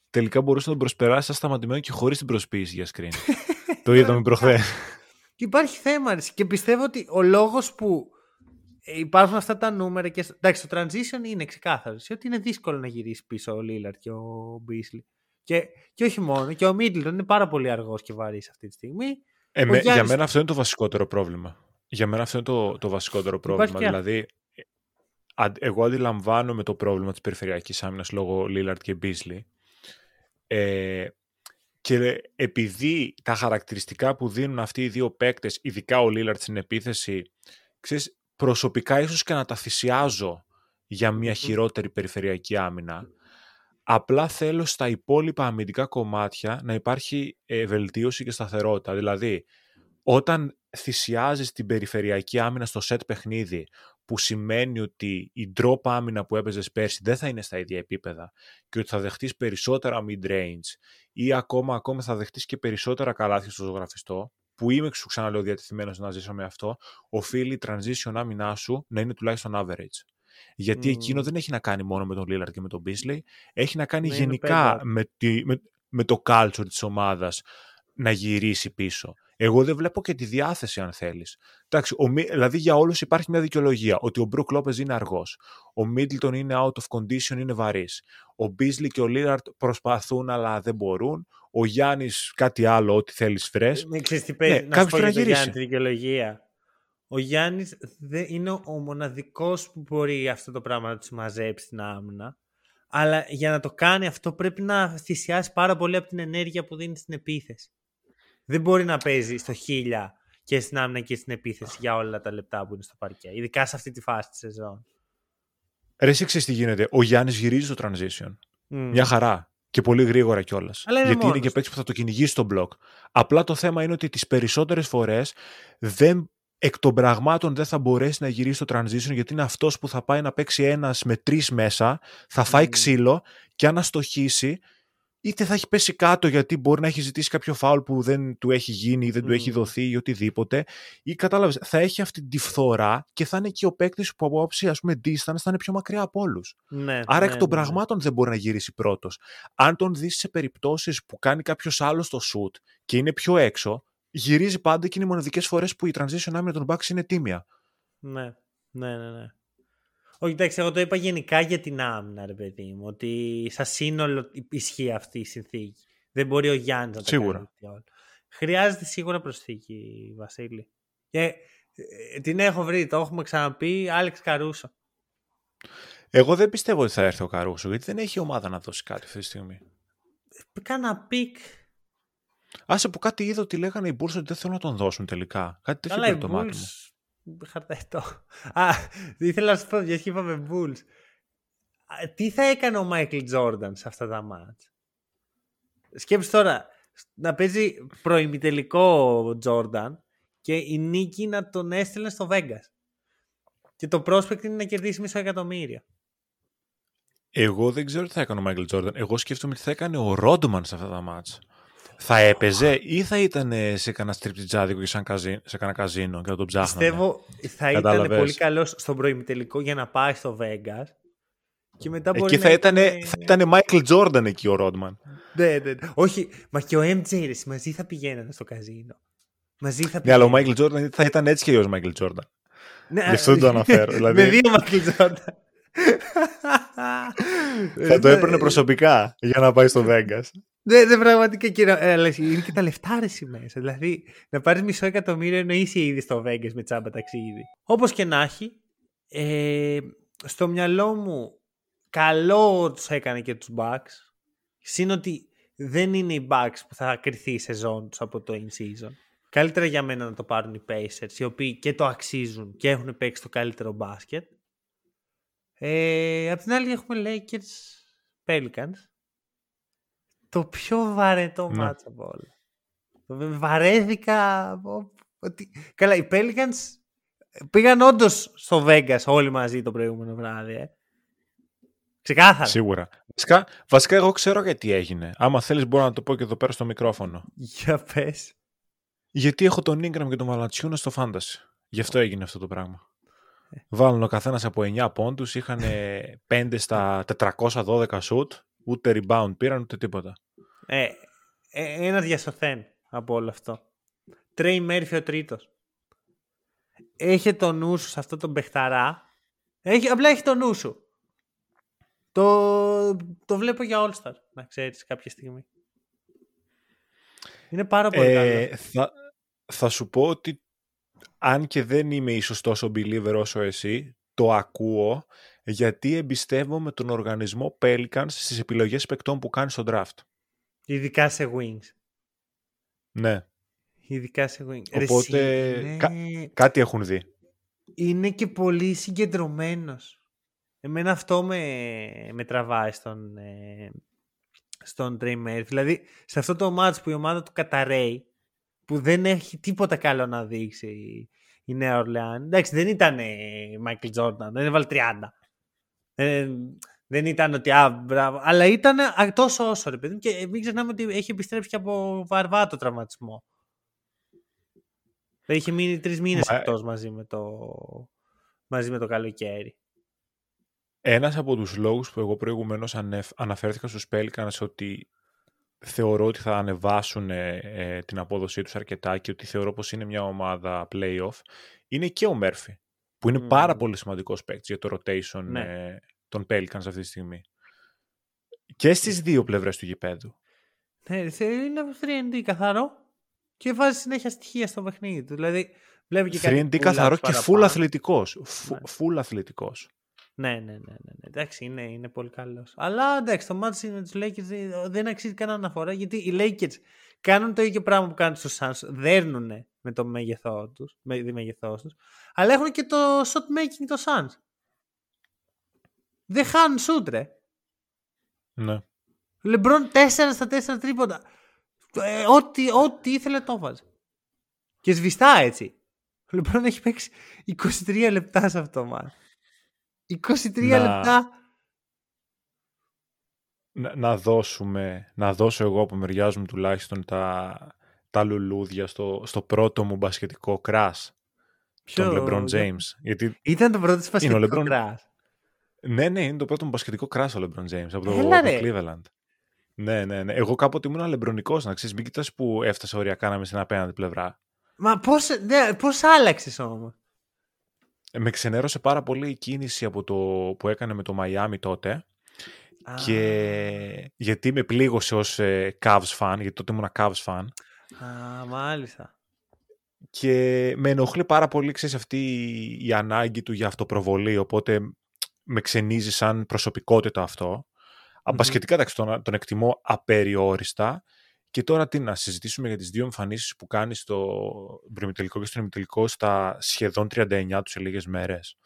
Τελικά μπορούσε να τον προσπεράσει σαν σταματημένο και χωρίς την προσποίηση για screen. Το είδαμε προχθές. Υπάρχει θέμα. Και πιστεύω ότι ο λόγος που υπάρχουν αυτά τα νούμερα και στο... εντάξει, το transition είναι ξεκάθαρο ότι είναι δύσκολο να γυρίσει πίσω ο Lillard και ο Beasley, και, και όχι μόνο, και ο Middleton είναι πάρα πολύ αργός και βαρύς αυτή τη στιγμή. ε, με, Γιάννης... Για μένα αυτό είναι το βασικότερο πρόβλημα. Για μένα αυτό είναι το, το βασικότερο πρόβλημα. Δηλαδή αν, εγώ αντιλαμβάνομαι το πρόβλημα της περιφερειακής άμυνας λόγω Lillard και Beasley, ε, και επειδή τα χαρακτηριστικά που δίνουν αυτοί οι δύο παίκτες, ειδικά ο Lillard στην επίθεση, ξέρεις, προσωπικά ίσως και να τα θυσιάζω για μια χειρότερη περιφερειακή άμυνα. Απλά θέλω στα υπόλοιπα αμυντικά κομμάτια να υπάρχει ε, βελτίωση και σταθερότητα. Δηλαδή, όταν θυσιάζεις την περιφερειακή άμυνα στο σετ παιχνίδι, που σημαίνει ότι η drop άμυνα που έπαιζες πέρσι δεν θα είναι στα ίδια επίπεδα και ότι θα δεχτείς περισσότερα mid-range ή ακόμα, ακόμα θα δεχτείς και περισσότερα καλάθια στο ζωγραφιστό, που είμαι, σου ξαναλέω, διατεθειμένος να ζήσω με αυτό, οφείλει η transition άμυνά σου να είναι τουλάχιστον average. Γιατί mm. εκείνο δεν έχει να κάνει μόνο με τον Lillard και με τον Beasley, έχει να κάνει με γενικά με, τη, με, με το culture της ομάδας. να γυρίσει πίσω. Εγώ δεν βλέπω και τη διάθεση, αν θέλεις. Εντάξει, ο, δηλαδή για όλους υπάρχει μια δικαιολογία. Ότι ο Μπρουκ Λόπεζ είναι αργός. Ο Μίτλτον είναι out of condition, είναι βαρύς. Ο Μπίσλι και ο Λίραρτ προσπαθούν, αλλά δεν μπορούν. Ο Γιάννης κάτι άλλο, ό,τι θέλεις φρες. Ναι, ναι, να σου πω για τον Γιάννη τη δικαιολογία. Ο Γιάννης είναι ο μοναδικός που μπορεί αυτό το πράγμα να τους μαζέψει στην άμυνα. Αλλά για να το κάνει αυτό πρέπει να θυσιάσει πάρα πολύ από την ενέργεια που δίνει στην επίθεση. Δεν μπορεί να παίζει στο χίλια και στην άμυνα και στην επίθεση για όλα τα λεπτά που είναι στο παρκέ. Ειδικά σε αυτή τη φάση τη σεζόν. Ρε, εσύ ξέρεις τι γίνεται. Ο Γιάννης γυρίζει στο transition. Mm. Μια χαρά. Και πολύ γρήγορα κιόλας. Γιατί μόνος είναι και παίκτης που θα το κυνηγήσει στον μπλοκ. Απλά το θέμα είναι ότι τις περισσότερες φορές δεν, εκ των πραγμάτων δεν θα μπορέσει να γυρίσει στο transition, γιατί είναι αυτός που θα πάει να παίξει ένας με τρεις μέσα, θα φάει mm. ξύλο και αν αστοχήσει, είτε θα έχει πέσει κάτω γιατί μπορεί να έχει ζητήσει κάποιο φάουλ που δεν του έχει γίνει ή δεν mm. του έχει δοθεί ή οτιδήποτε, ή κατάλαβες, θα έχει αυτή τη φθορά και θα είναι και ο παίκτης που από όψη, ας πούμε, distance θα είναι πιο μακριά από όλους. Ναι, άρα ναι, εκ των ναι. πραγμάτων δεν μπορεί να γυρίσει πρώτος. Αν τον δεις σε περιπτώσεις που κάνει κάποιος άλλος το shoot και είναι πιο έξω, γυρίζει πάντα και είναι οι μοναδικές φορές που η transition άμυνα των Bucks είναι τίμια. Ναι, ναι, ναι. ναι. Όχι, εντάξει, εγώ το είπα γενικά για την άμυνα, ρε παιδί μου, ότι σαν σύνολο ισχύει αυτή η συνθήκη. Δεν μπορεί ο Γιάννης να τα κάνει. Χρειάζεται σίγουρα προσθήκη, Βασίλη. Και την έχω βρει, το έχουμε ξαναπεί, Άλεξ Καρούσο. Εγώ δεν πιστεύω ότι θα έρθει ο Καρούσο, γιατί δεν έχει ομάδα να δώσει κάτι αυτή τη στιγμή. Κάνα πικ. Άσε που κάτι είδα ότι λέγανε οι Bulls ότι δεν θέλουν να τον δώσουν τελικά. Κάτι τέτοιο πήρε το μάτι μου. Χαρταετό. Α, ήθελα να σου πω, γιατί είπαμε Bulls. Τι θα έκανε ο Michael Jordan σε αυτά τα μάτς? Σκέψου τώρα, να παίζει προημιτελικό Jordan και η νίκη να τον έστειλε στο Vegas. Και το prospect είναι να κερδίσει μισό εκατομμύριο. Εγώ δεν ξέρω τι θα έκανε ο Michael Jordan. Εγώ σκέφτομαι τι θα έκανε ο Rodman σε αυτά τα μάτς. Θα έπαιζε ή θα ήταν σε κανένα στριπτιτζάδικο και σαν καζί, σε κανένα καζίνο και να τον ψάχνανε? Πιστεύω θα ήταν πολύ καλός στον προημιτελικό για να πάει στο Vegas και μετά μπορεί εκεί να... Εκεί θα ήταν Michael Jordan εκεί ο Rodman. Ναι, ναι. Όχι, μα και ο εμ τζέι ρε, μαζί θα πηγαίνανε στο καζίνο. Μαζί θα πηγαίνανε. Ναι, αλλά ο Michael Jordan θα ήταν έτσι και ο Michael Jordan. Ναι, γι' αυτό το αναφέρω. Δηλαδή... Με δύο Michael Jordan. Θα το έπαιρνε προσωπικά για να πάει στο Vegas. Ναι, ναι, πραγματικά κύριε. Είναι και τα λεφτά ρεσί μέσα. Δηλαδή, να πάρεις μισό εκατομμύριο ενώ είσαι ήδη στο Vegas με τσάμπα ταξίδι. Όπως και να έχει, ε, στο μυαλό μου, καλό τους έκανε και τους Bucks. Συν ότι δεν είναι οι Bucks που θα κρυθεί η σεζόν τους από το in-season. Καλύτερα για μένα να το πάρουν οι Pacers, οι οποίοι και το αξίζουν και έχουν παίξει το καλύτερο μπάσκετ. Ε, απ' την άλλη έχουμε Lakers Pelicans. Το πιο βαρετό ναι. μάτσα από όλα. Βαρέθηκα ότι... Καλά, οι Pelicans πήγαν όντως στο Vegas όλοι μαζί το προηγούμενο βράδυ. Ε. Ξεκάθαρα. Σίγουρα. Βασικά, βασικά εγώ ξέρω γιατί έγινε. Άμα θέλεις μπορώ να το πω και εδώ πέρα στο μικρόφωνο. Για πες. Γιατί έχω τον Ingram και τον Valanciunas στο Fantasy. Γι' αυτό έγινε αυτό το πράγμα. Βάλουν ο καθένας από εννιά πόντους, είχαν πέντε στα τετρακόσια δώδεκα shoot, ούτε rebound πήραν ούτε τίποτα. Ε, ένα διασωθέν από όλο αυτό. Τρέι Μέρφυ ο τρίτος. Έχει το νου σου σε αυτό τον μπεχταρά. Έχει, απλά έχει το νου σου. Το, το βλέπω για All Star, να ξέρεις, κάποια στιγμή. Είναι πάρα πολύ ε, καλό. Θα, θα σου πω ότι αν και δεν είμαι ίσως τόσο believer όσο εσύ, το ακούω γιατί εμπιστεύομαι τον οργανισμό Pelicans στις επιλογές παικτών που κάνει στο draft. Ειδικά σε wings. Ναι. Ειδικά σε wings. Οπότε είναι... κα... κάτι έχουν δει. Είναι και πολύ συγκεντρωμένος. Εμένα αυτό με, με τραβάει στον, στον Trey Murphy. Δηλαδή σε αυτό το match που η ομάδα του καταραίει, που δεν έχει τίποτα καλό να δείξει η Νέα Ορλεάν. Εντάξει, δεν ήταν Μάικλ Τζόρνταν, δεν έβαλε τριάντα. Ε, δεν ήταν ότι α, μπράβο, αλλά ήταν τόσο όσο ρε παιδί. Και μην ξεχνάμε ότι έχει επιστρέψει και από βαρβάτο τραυματισμό. Δεν είχε μείνει τρεις μήνες Μα... εκτός μαζί με το, μαζί με το καλοκαίρι. Ένας από τους λόγους που εγώ προηγουμένως αναφέρθηκα στους Pelicans ότι θεωρώ ότι θα ανεβάσουν ε, την απόδοσή τους αρκετά και ότι θεωρώ πως είναι μια ομάδα play-off, είναι και ο Murphy, που είναι mm. πάρα πολύ σημαντικός παίκτης για το rotation ναι. ε, των Pelicans αυτή τη στιγμή. Και στις δύο πλευρές του γηπέδου. Ναι, είναι τρία εν ντι καθαρό και βάζει συνέχεια στοιχεία στο παιχνίδι του. Δηλαδή, βλέπει και τρία εν ντι καθαρό και full αθλητικός. Full ναι. αθλητικός. Ναι, ναι, ναι, ναι. Εντάξει, είναι, είναι πολύ καλός. Αλλά εντάξει, το match με τους Lakers δεν αξίζει κανένα αναφορά, γιατί οι Lakers κάνουν το ίδιο πράγμα που κάνουν στους Suns. Δέρνουν με το μέγεθό τους, με τη μέγεθό τους, αλλά έχουν και το shot making το Suns. Δεν χάνουν σούτρε. Ναι. Λεμπρόν τέσσερα στα τέσσερα τρίποτα. Ε, ό,τι, ό,τι ήθελε το έβαζε. Και σβηστά έτσι. Ο Λεμπρόν έχει παίξει είκοσι τρία λεπτά σε αυτό μάλλον. είκοσι τρία να... λεπτά. Να, να δώσουμε, να δώσω εγώ από μεριάς μου τουλάχιστον τα, τα λουλούδια στο, στο πρώτο μου μπασκετικό κρας. Ποιο... Τον Λεμπρόν Τζέιμς. Γιατί... Ήταν το πρώτο μπασκετικό Λεμπρόν... κρας. Ναι, ναι, είναι το πρώτο μου μπασκετικό κρας ο Λεμπρόν Τζέιμς από το Cleveland. Ναι, ναι, ναι. Εγώ κάποτε ήμουν λεμπρονικός, να ξέρεις, μην κοιτάς που έφτασε οριακά να είμαι στην απέναντι πλευρά. Μα πώς, ναι, πώς άλλαξες όμως. Με ξενέρωσε πάρα πολύ η κίνηση από το, που έκανε με το Μαϊάμι τότε. Ah. Και γιατί με πλήγωσε ως ε, Cavs fan, γιατί τότε ήμουν Cavs fan. Α, ah, μάλιστα. Και με ενοχλεί πάρα πολύ, ξέρεις, αυτή η ανάγκη του για αυτοπροβολή, οπότε... με ξενίζει σαν προσωπικότητα αυτό. Mm-hmm. Μπασκετικά, εντάξει, τον, τον εκτιμώ απεριόριστα. Και τώρα τι να συζητήσουμε για τις δύο εμφανίσεις που κάνει στο προημιτελικό και στο ημιτελικό στα σχεδόν τριάντα εννιά του σε λίγες μέρες.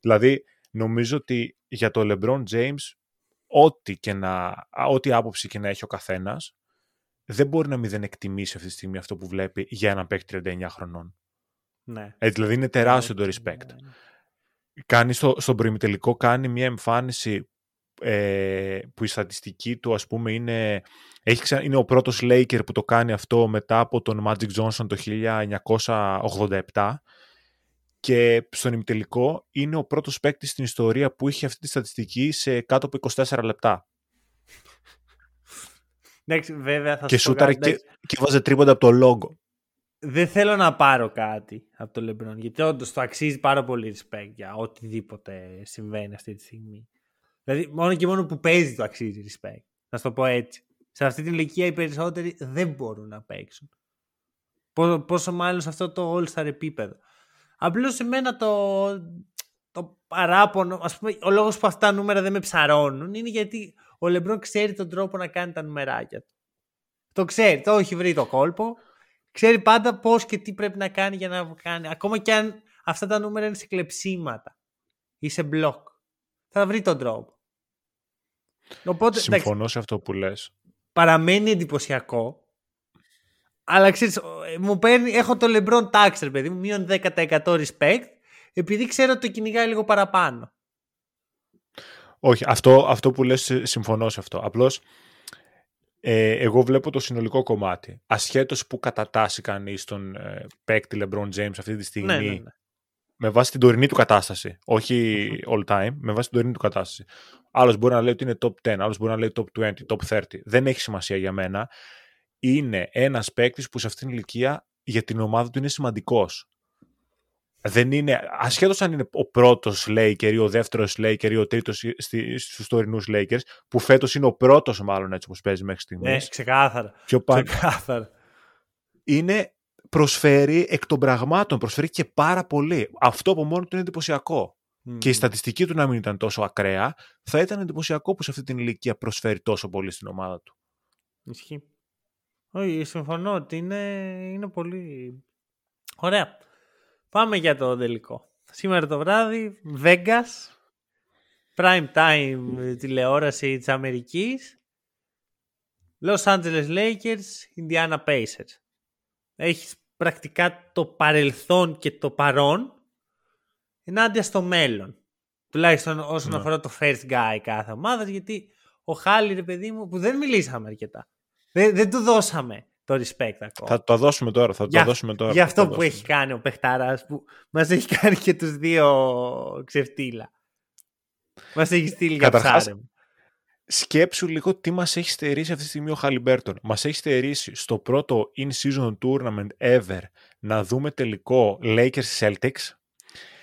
Δηλαδή, νομίζω ότι για το LeBron James, ό,τι, και να, ό,τι άποψη και να έχει ο καθένας, δεν μπορεί να μηδενεκτιμήσει αυτή τη στιγμή αυτό που βλέπει για έναν παίκτη τριάντα εννιά χρονών. Ναι. Ε, δηλαδή, είναι τεράστιο το respect. Ναι, ναι. Κάνει στο, στον προημιτελικό κάνει μια εμφάνιση ε, που η στατιστική του, ας πούμε, είναι, έχει ξα... είναι ο πρώτος Laker που το κάνει αυτό μετά από τον Magic Johnson το χίλια εννιακόσια ογδόντα επτά, και στον ημιτελικό είναι ο πρώτος παίκτης στην ιστορία που είχε αυτή τη στατιστική σε κάτω από είκοσι τέσσερα λεπτά. Next, βέβαια, θα και σούταρε και, και βάζε τρίποντα από το λόγο. Δεν θέλω να πάρω κάτι από το LeBron, γιατί όντως το αξίζει πάρα πολύ respect για οτιδήποτε συμβαίνει αυτή τη στιγμή. Δηλαδή, μόνο και μόνο που παίζει το αξίζει respect. Να σου το πω έτσι. Σε αυτή την ηλικία οι περισσότεροι δεν μπορούν να παίξουν. Πόσο, πόσο μάλλον σε αυτό το all-star επίπεδο. Απλώς σε μένα το, το παράπονο, ας πούμε, ο λόγος που αυτά νούμερα δεν με ψαρώνουν είναι γιατί ο LeBron ξέρει τον τρόπο να κάνει τα νουμεράκια του. Το ξέρει, το έχει βρει το κόλπο. Ξέρει πάντα πώς και τι πρέπει να κάνει για να κάνει. Ακόμα και αν αυτά τα νούμερα είναι σε κλεψίματα ή σε μπλοκ. Θα βρει τον τρόπο. Οπότε, συμφωνώ τάξε, σε αυτό που λες. Παραμένει εντυπωσιακό. Αλλά ξέρεις, μου παίρνει, έχω το LeBron Taxer, παιδί μου, μείον δέκα τοις εκατό respect, επειδή ξέρω ότι το κυνηγάει λίγο παραπάνω. Όχι, αυτό, αυτό που λες συμφωνώ σε αυτό. Απλώς εγώ βλέπω το συνολικό κομμάτι. Ασχέτως που κατατάσσει κανείς τον ε, παίκτη LeBron James αυτή τη στιγμή, ναι, ναι, ναι. με βάση την τωρινή του κατάσταση, όχι all time, με βάση την τωρινή του κατάσταση. Άλλος μπορεί να λέει ότι είναι top δέκα, άλλος μπορεί να λέει top είκοσι, top τριάντα. Δεν έχει σημασία για μένα. Είναι ένας παίκτης που σε αυτήν την ηλικία για την ομάδα του είναι σημαντικός. Δεν είναι, ασχέτως αν είναι ο πρώτος Laker ή ο δεύτερος Laker ή ο τρίτος στους τωρινούς Lakers, που φέτος είναι ο πρώτος μάλλον έτσι όπως παίζει μέχρι στιγμής. Ναι, ξεκάθαρα. Πιο πάνω, ξεκάθαρα. Είναι, προσφέρει εκ των πραγμάτων, προσφέρει και πάρα πολύ. Αυτό από μόνο του είναι εντυπωσιακό. Mm. Και η στατιστική του να μην ήταν τόσο ακραία, θα ήταν εντυπωσιακό που σε αυτή την ηλικία προσφέρει τόσο πολύ στην ομάδα του. Ισχύει. Όχι, συμφωνώ ότι είναι, είναι πολύ ωραία. Πάμε για το τελικό. Σήμερα το βράδυ, Vegas, prime time τηλεόραση της Αμερικής, Los Angeles Lakers, Indiana Pacers. Έχεις πρακτικά το παρελθόν και το παρόν ενάντια στο μέλλον. Τουλάχιστον όσον yeah. αφορά το first guy κάθε ομάδα, γιατί ο Χάλι, ρε παιδί μου, που δεν μιλήσαμε αρκετά. Δεν, δεν του δώσαμε το respect ακόμα. Θα το δώσουμε τώρα. Θα για, το δώσουμε τώρα. Για αυτό που δώσουμε. Έχει κάνει ο παιχτάρας, που μας έχει κάνει και τους δύο ξεφτύλα. Μας έχει στείλει για ψάρεμα. Σκέψου λίγο τι μας έχει στερήσει αυτή τη στιγμή ο Χαλιμπέρτον. Μας έχει στερήσει στο πρώτο in-season tournament ever να δούμε τελικό Lakers Celtics,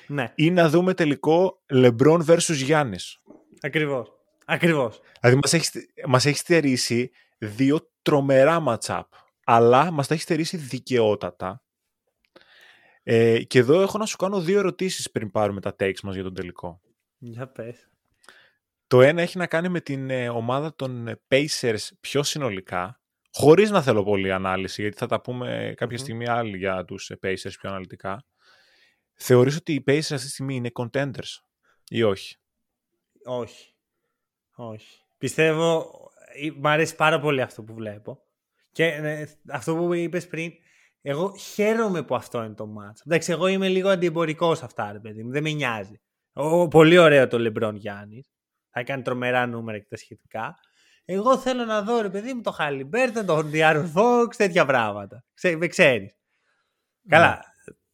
ναι, ή να δούμε τελικό LeBron versus Giannis. Ακριβώς. Ακριβώς. Δηλαδή μας έχει, μας έχει στερήσει δύο τρομερά match-up, αλλά μας τα έχει στερήσει δικαιότατα. Ε, και εδώ έχω να σου κάνω δύο ερωτήσεις πριν πάρουμε τα takes μας για τον τελικό. Για πες. Το ένα έχει να κάνει με την ε, ομάδα των Pacers πιο συνολικά, χωρίς να θέλω πολύ ανάλυση, γιατί θα τα πούμε κάποια mm-hmm. στιγμή άλλη για τους ε, Pacers πιο αναλυτικά. Θεωρείς ότι οι Pacers αυτή τη στιγμή είναι contenders ή όχι? Όχι. Όχι. Πιστεύω, μ' αρέσει πάρα πολύ αυτό που βλέπω. Και ε, αυτό που είπες πριν, εγώ χαίρομαι που αυτό είναι το μάτς. Εντάξει, εγώ είμαι λίγο αντιεμπορικός σε αυτά, ρε παιδί μου. Δεν με νοιάζει. Ο, πολύ ωραίο το LeBron Giannis. Θα κάνει τρομερά νούμερα και τα σχετικά. Εγώ θέλω να δω, ρε παιδί μου, το Χαλιμπέρτον, τον Διάρον Fox, τέτοια πράγματα. Ξέ, με ξέρεις. Mm. Καλά.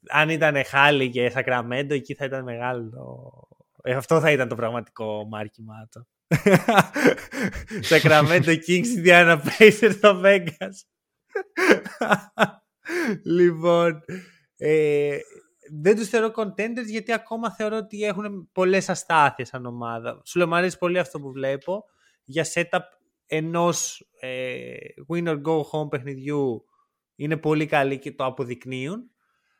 Αν ήταν Χάλι και Σακραμέντο, εκεί θα ήταν μεγάλο. Ε, αυτό θα ήταν το πραγματικό μάρκημά του. Σακραμέντο Kings, Indiana Pacers στο Vegas. Λοιπόν, ε, δεν τους θεωρώ contenders γιατί ακόμα θεωρώ ότι έχουν πολλές αστάθειες σαν ομάδα. Σου λέω, μου αρέσει πολύ αυτό που βλέπω για setup ενός ε, win or go home παιχνιδιού. Είναι πολύ καλή και το αποδεικνύουν,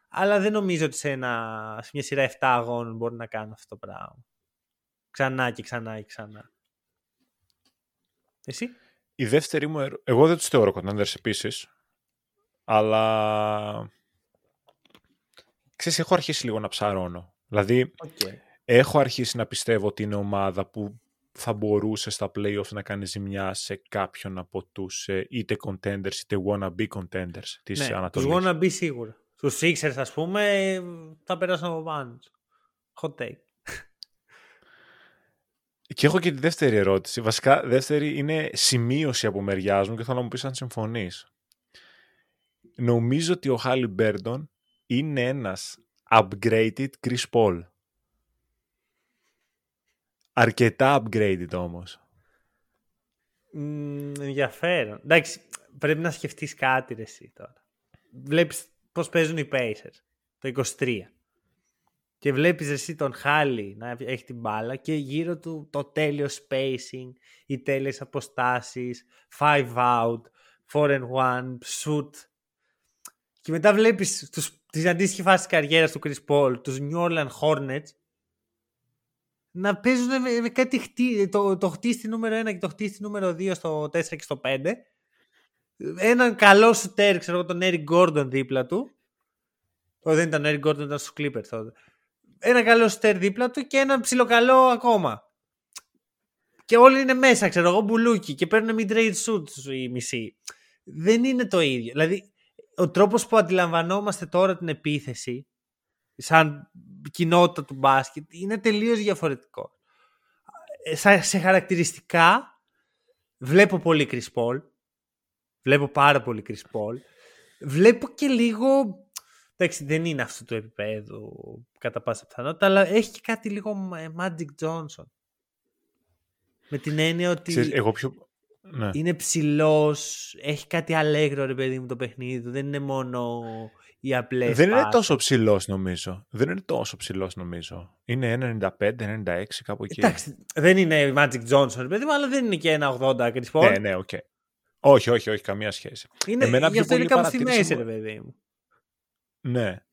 αλλά δεν νομίζω ότι σε, ένα, σε μια σειρά επτά αγώνων μπορεί να κάνουν αυτό το πράγμα ξανά και ξανά και ξανά. Εσύ? Η δεύτερη μου ερω... Εγώ δεν τους θεωρώ contenders επίσης. Αλλά ξέρεις, έχω αρχίσει λίγο να ψαρώνω. Δηλαδή, okay. έχω αρχίσει να πιστεύω ότι είναι ομάδα που θα μπορούσε στα playoffs να κάνει ζημιά σε κάποιον από τους είτε contenders είτε wannabe contenders της, ναι, Ανατολής. Τους wannabe σίγουρα. Τους Sixers, ας πούμε, θα περάσουν από πάνω. Hot take. Και έχω και τη δεύτερη ερώτηση. Βασικά, δεύτερη είναι σημείωση από μεριάς μου και θέλω να μου πεις αν συμφωνείς. Νομίζω ότι ο Χαλιμπέρτον είναι ένας upgraded Chris Paul. Αρκετά upgraded όμως. Mm, ενδιαφέρον. Εντάξει, πρέπει να σκεφτείς κάτι ρε εσύ τώρα. Βλέπεις πώς παίζουν οι Pacers το είκοσι τρία. Και βλέπεις εσύ τον Χάλι να έχει την μπάλα και γύρω του το τέλειο spacing, οι τέλειες αποστάσεις, five out, four and one, shoot. Και μετά βλέπεις τους, τις αντίστοιχες φάσεις καριέρας του Chris Paul, τους New Orleans Hornets, να παίζουν με, με κάτι χτί, το, το χτίστη νούμερο ένα και το χτίστη νούμερο δύο στο τέσσερα και στο πέντε. Έναν καλό σουτέρ, ξέρω εγώ, τον Eric Gordon δίπλα του. Ο, δεν ήταν ο Eric Gordon, ήταν στους Clippers τότε. Έναν καλό σουτέρ δίπλα του και έναν ψιλοκαλό ακόμα. Και όλοι είναι μέσα, ξέρω εγώ, μπουλούκι και παίρνουν mid-range shoots οι μισοί. Δεν είναι το ίδιο. Δηλαδή, ο τρόπος που αντιλαμβανόμαστε τώρα την επίθεση σαν κοινότητα του μπάσκετ είναι τελείως διαφορετικό. Σε χαρακτηριστικά βλέπω πολύ Chris Paul. Βλέπω πάρα πολύ Chris Paul. Βλέπω και λίγο... Εντάξει, δεν είναι αυτού του επίπεδου κατά πάσα πιθανότητα, αλλά έχει και κάτι λίγο Magic Johnson. Με την έννοια ότι... Ξέρεις, εγώ πιο... Ναι. Είναι ψηλός, έχει κάτι αλέγρο ρε παιδί μου το παιχνίδι του, δεν είναι μόνο οι απλές. Δεν είναι τόσο ψηλός νομίζω. Δεν είναι τόσο ψηλός νομίζω. Είναι ένα ενενήντα πέντε ενενήντα έξι κάπου εκεί. Εντάξει, δεν είναι Magic Johnson ρε παιδί μου, αλλά δεν είναι και ένα ογδόντα Chris Paul. Ναι, ναι, οκ. Okay. Όχι, όχι, όχι, καμία σχέση. Είναι, εμένα γι' αυτό είναι κάπου στη μέση μου... ρε παιδί μου. Ναι,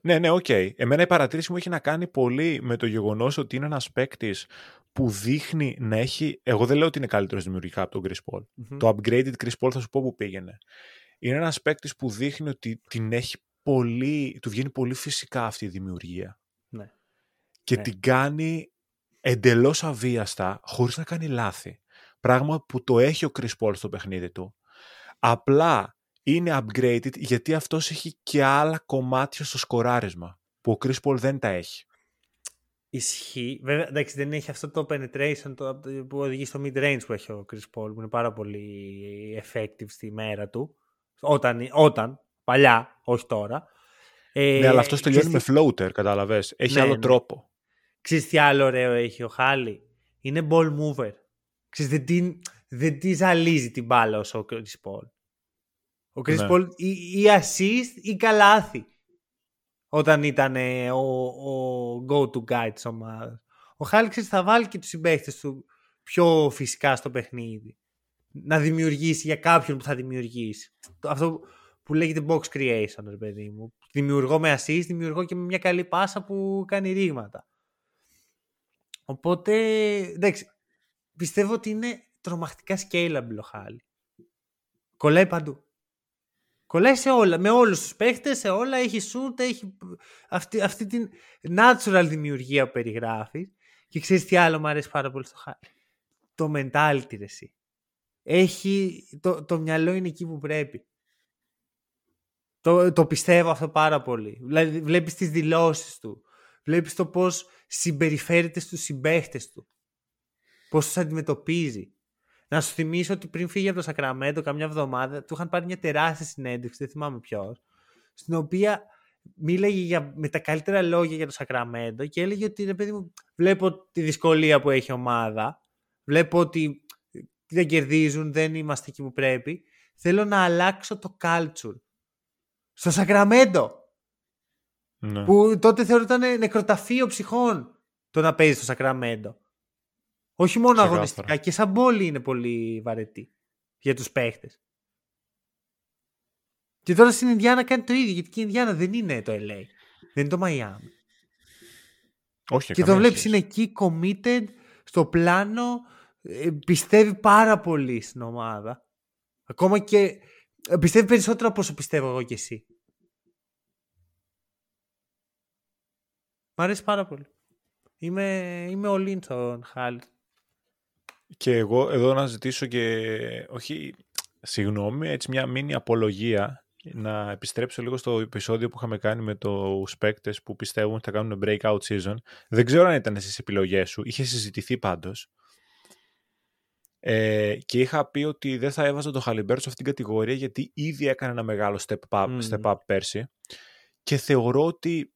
ναι, ναι, οκ. Okay. Εμένα η παρατήρηση μου έχει να κάνει πολύ με το γεγονός ότι είναι ένας παίκτης που δείχνει να έχει... Εγώ δεν λέω ότι είναι καλύτερος δημιουργικά από τον Chris Paul. Mm-hmm. Το upgraded Chris Paul θα σου πω που πήγαινε. Είναι ένας παίκτης που δείχνει ότι την έχει πολύ... του βγαίνει πολύ φυσικά αυτή η δημιουργία. Ναι. Και ναι. την κάνει εντελώς αβίαστα, χωρίς να κάνει λάθη. Πράγμα που το έχει ο Chris Paul στο παιχνίδι του. Απλά... είναι upgraded γιατί αυτός έχει και άλλα κομμάτια στο σκοράρισμα που ο Chris Paul δεν τα έχει. Ισχύει. Βέβαια, εντάξει, δεν έχει αυτό το penetration το, που οδηγεί στο mid-range που έχει ο Chris Paul, που είναι πάρα πολύ effective στη μέρα του. Όταν, όταν παλιά, όχι τώρα. Ε, ναι, αλλά αυτός τελειώνει με floater, καταλαβες. Έχει ναι, άλλο ναι. τρόπο. Ξέρεις τι άλλο ωραίο έχει ο Χάλι? Είναι ball mover. ξέρεις, δεν, την, δεν τη ζαλίζει την μπάλα όσο ο Chris Paul. Ο Chris ναι. Paul ή, ή assist ή καλάθι. Όταν ήταν ε, ο, ο go-to guy της ομάδας. Ο Χάλιξης θα βάλει και τους συμπαίχτες του πιο φυσικά στο παιχνίδι. Να δημιουργήσει για κάποιον που θα δημιουργήσει. Αυτό που λέγεται box creation, ρε παιδί μου. Δημιουργώ με assist, δημιουργώ και με μια καλή πάσα που κάνει ρήγματα. Οπότε, εντάξει, πιστεύω ότι είναι τρομακτικά scalable ο Χάλι. Κολλάει παντού. Κολλάει σε όλα, με όλους τους παίχτες, σε όλα, έχει shoot, έχει αυτή, αυτή την natural δημιουργία που περιγράφει. Και ξέρεις τι άλλο μου αρέσει πάρα πολύ στο Χάλι. Το mentality, ρε εσύ. Έχει, το, το μυαλό είναι εκεί που πρέπει. Το, το πιστεύω αυτό πάρα πολύ. Δηλαδή βλέπεις τις δηλώσεις του. Βλέπεις το πώς συμπεριφέρεται στους συμπαίχτες του. Πώς τους αντιμετωπίζει. Να σου θυμίσω ότι πριν φύγει από το Σακραμέντο καμιά εβδομάδα, του είχαν πάρει μια τεράστια συνέντευξη, δεν θυμάμαι ποιος, στην οποία μίλαγε για, με τα καλύτερα λόγια για το Σακραμέντο και έλεγε ότι, ρε παιδί μου, βλέπω τη δυσκολία που έχει η ομάδα, βλέπω ότι δεν κερδίζουν, δεν είμαστε εκεί που πρέπει, θέλω να αλλάξω το culture στο Σακραμέντο. Ναι. Που τότε θεωρούταν νεκροταφείο ψυχών το να παίζει στο Σακραμέντο. Όχι μόνο ξεκάθαρα. Αγωνιστικά, και σαν πόλη είναι πολύ βαρετή για τους παίχτες. Και τώρα στην Ινδιάνα κάνει το ίδιο, γιατί και η Ινδιάνα δεν είναι το ελ έι, δεν είναι το Μαϊάμι. Όχι, και το βλέπεις, είναι εκεί committed στο πλάνο, πιστεύει πάρα πολύ στην ομάδα. Ακόμα και πιστεύει περισσότερο από όσο πιστεύω εγώ και εσύ. Μ' αρέσει πάρα πολύ. Είμαι, είμαι ο Λίντσον Χάλ. Και εγώ εδώ να ζητήσω και, όχι, συγγνώμη, έτσι μια μίνι απολογία, να επιστρέψω λίγο στο επεισόδιο που είχαμε κάνει με τους παίκτες που πιστεύουν ότι θα κάνουν breakout season. Δεν ξέρω αν ήταν στις επιλογές σου, είχε συζητηθεί πάντως. Ε, και είχα πει ότι δεν θα έβαζα τον Χαλιμπέρτον σε αυτήν την κατηγορία, γιατί ήδη έκανε ένα μεγάλο step up, mm. step up πέρσι, και θεωρώ ότι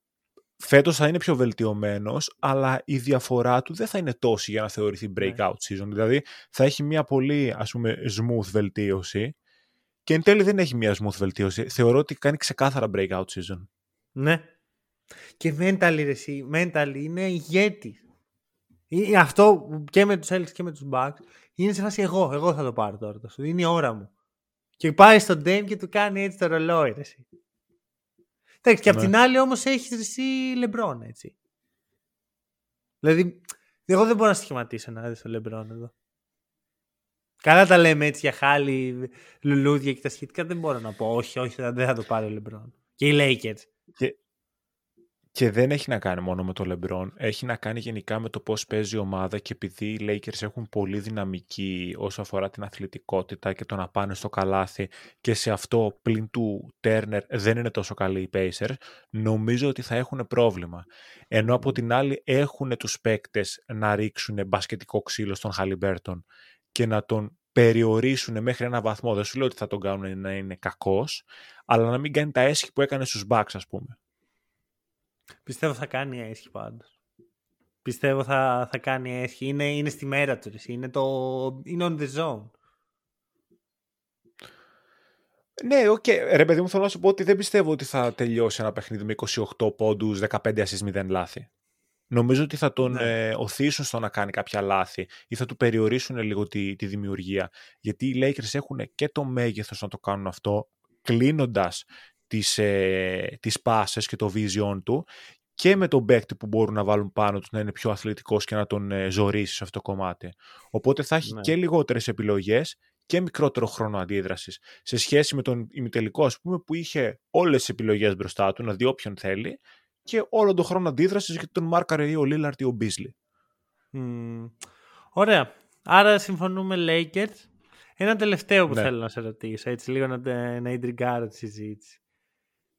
φέτος θα είναι πιο βελτιωμένος, αλλά η διαφορά του δεν θα είναι τόση για να θεωρηθεί breakout season. Δηλαδή θα έχει μια πολύ, ας πούμε, smooth βελτίωση, και εν τέλει δεν έχει μια smooth βελτίωση. Θεωρώ ότι κάνει ξεκάθαρα breakout season. Ναι. Και mentally, ρε εσύ, mentally είναι ηγέτης. Αυτό και με τους Celtics και με τους Bucks. Είναι σε φάση εγώ, εγώ θα το πάρω τώρα. Είναι η ώρα μου. Και πάει στον Dame και του κάνει έτσι το ρολόι, ρε εσύ. Εντάξει, και ναι. Απ' την άλλη όμως έχει εσύ Λεμπρόν, έτσι. Δηλαδή, εγώ δεν μπορώ να σχηματίσω να δω στο Λεμπρόν εδώ. Καλά τα λέμε έτσι για Χάλι, λουλούδια και τα σχετικά, δεν μπορώ να πω. Όχι, όχι, δεν θα το πάρει ο Λεμπρόν. Και οι Λέικερς. Και, και δεν έχει να κάνει μόνο με το Λεμπρόν. Έχει να κάνει γενικά με το πώς παίζει η ομάδα, και επειδή οι Λέικερς έχουν πολύ δυναμική όσο αφορά την αθλητικότητα και το να πάνε στο καλάθι, και σε αυτό πλην του Τέρνερ δεν είναι τόσο καλοί οι Pacers, νομίζω ότι θα έχουν πρόβλημα. Ενώ από την άλλη έχουν τους παίκτες να ρίξουν μπασκετικό ξύλο στον Χαλιμπέρτον και να τον περιορίσουν μέχρι ένα βαθμό. Δεν σου λέω ότι θα τον κάνουν να είναι κακός, αλλά να μην κάνει τα έσχη που έκανε στους Bucks, ας πούμε. Πιστεύω θα κάνει έσχη πάντως. Πιστεύω θα, θα κάνει έσχη. Είναι, είναι στη μέρα του. Είναι, το, είναι on the zone. Ναι, οκ. Okay. Ρε παιδί μου, θέλω να σου πω ότι δεν πιστεύω ότι θα τελειώσει ένα παιχνίδι με είκοσι οκτώ πόντους, δεκαπέντε ασίς, μηδέν λάθη. Νομίζω ότι θα τον ναι. ε, οθήσουν στο να κάνει κάποια λάθη ή θα του περιορίσουν λίγο τη, τη δημιουργία. Γιατί οι Lakers έχουν και το μέγεθος να το κάνουν αυτό, κλείνοντας τις, ε, τις πάσες και το vision του, και με τον παίκτη που μπορούν να βάλουν πάνω του να είναι πιο αθλητικός και να τον ε, ζωρίσει σε αυτό το κομμάτι. Οπότε θα έχει ναι. και λιγότερες επιλογές και μικρότερο χρόνο αντίδρασης σε σχέση με τον ημιτελικό, ας πούμε, που είχε όλες τις επιλογές μπροστά του να δει όποιον θέλει και όλο τον χρόνο αντίδρασης, γιατί τον μάρκαρε ή ο Λίλαρτ ή ο Μπίσλι. Mm. Ωραία. Άρα συμφωνούμε Lakers. Ένα τελευταίο που ναι. θέλω να σε ρωτήσω, έτσι λίγο να, να ιντριγκάρω τη συζήτηση.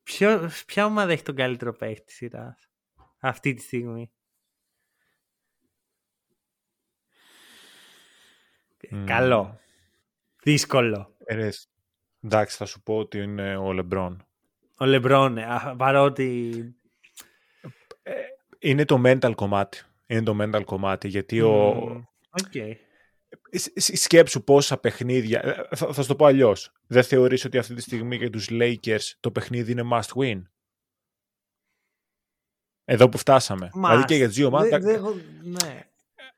Ποιο, ποια ομάδα έχει τον καλύτερο παίκτη της σειράς αυτή τη στιγμή? Mm. Καλό. Δύσκολο. Ε, εντάξει, θα σου πω ότι είναι ο Λεμπρόν. Ο Λεμπρόν, παρότι... Ε, είναι το mental κομμάτι. Είναι το mental κομμάτι, γιατί mm. ο... Okay. Σκέψου πόσα παιχνίδια. Θα, θα σου το πω αλλιώς. Δεν θεωρείς ότι αυτή τη στιγμή για τους Lakers το παιχνίδι είναι must win? Εδώ που φτάσαμε. Must. Δηλαδή και για τις δύο ομάδες. Ναι.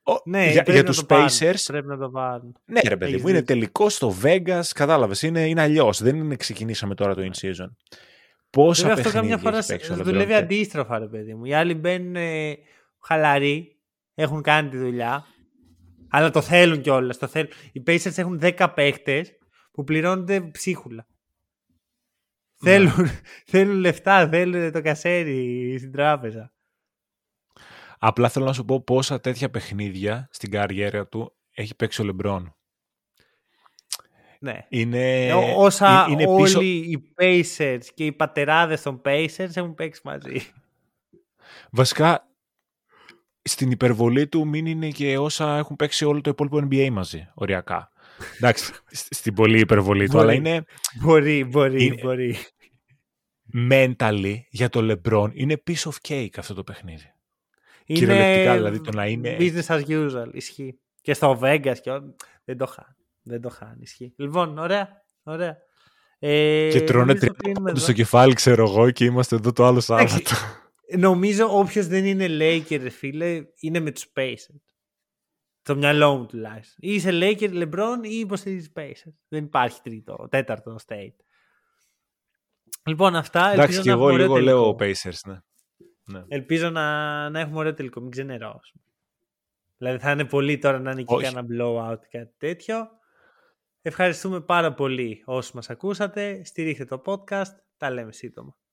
Ο, ναι, για για τους το Pacers. Πρέπει να το βάλουν. Ναι, ρε παιδί μου, είναι τελικό στο Vegas. Κατάλαβες. Είναι, είναι αλλιώς. Δεν είναι ξεκινήσαμε τώρα το in season. Πόσα βέβαια, παιχνίδια αυτό έχεις παίξει όλα. Δουλεύει αντίστροφα, ρε παιδί μου. Οι άλλοι μπαίνουν ε, χαλαροί. Έχουν κάνει τη δουλειά. Αλλά το θέλουν κιόλας. Το θέλουν. Οι Pacers έχουν δέκα παίχτες που πληρώνονται ψίχουλα. Mm. Θέλουν, θέλουν λεφτά, θέλουν το κασέρι στην τράπεζα. Απλά θέλω να σου πω πόσα τέτοια παιχνίδια στην καριέρα του έχει παίξει ο Λεμπρόν. Ναι. Είναι, όσα είναι όλοι πίσω... οι Pacers και οι πατεράδες των Pacers έχουν παίξει μαζί. Βασικά... στην υπερβολή του μην είναι και όσα έχουν παίξει όλο το υπόλοιπο εν μπι έι μαζί, οριακά. Εντάξει, στην πολύ υπερβολή του, αλλά είναι... Μπορεί, μπορεί, είναι... μπορεί. Mentally, για το LeBron, είναι piece of cake αυτό το παιχνίδι. Είναι... κυριολεκτικά, δηλαδή, το να είναι... business as usual, ισχύει. Και στο Vegas και ό... δεν το χάνει. Δεν το χάνει, ισχύει. Λοιπόν, ωραία, ωραία. Ε... Και τρώνε τρίποντο στο κεφάλι, ξέρω εγώ, και είμαστε εδώ το άλλο Σάββατο. Νομίζω όποιος δεν είναι Laker, φίλε, είναι με τους Pacers. Το μυαλό μου τουλάχιστον. Ή είσαι Laker, LeBron ή υποστηρίζεις Pacers. Δεν υπάρχει τρίτο, τέταρτο state. Λοιπόν, αυτά. Εντάξει, και εγώ λίγο λέω Pacers, ναι. ναι. Ελπίζω να, να έχουμε ωραίο τελικό, μην ξενερώ. Δηλαδή θα είναι πολύ τώρα να είναι και ένα blowout ή κάτι τέτοιο. Ευχαριστούμε πάρα πολύ όσοι μας ακούσατε. Στηρίχτε το podcast. Τα λέμε σύντομα.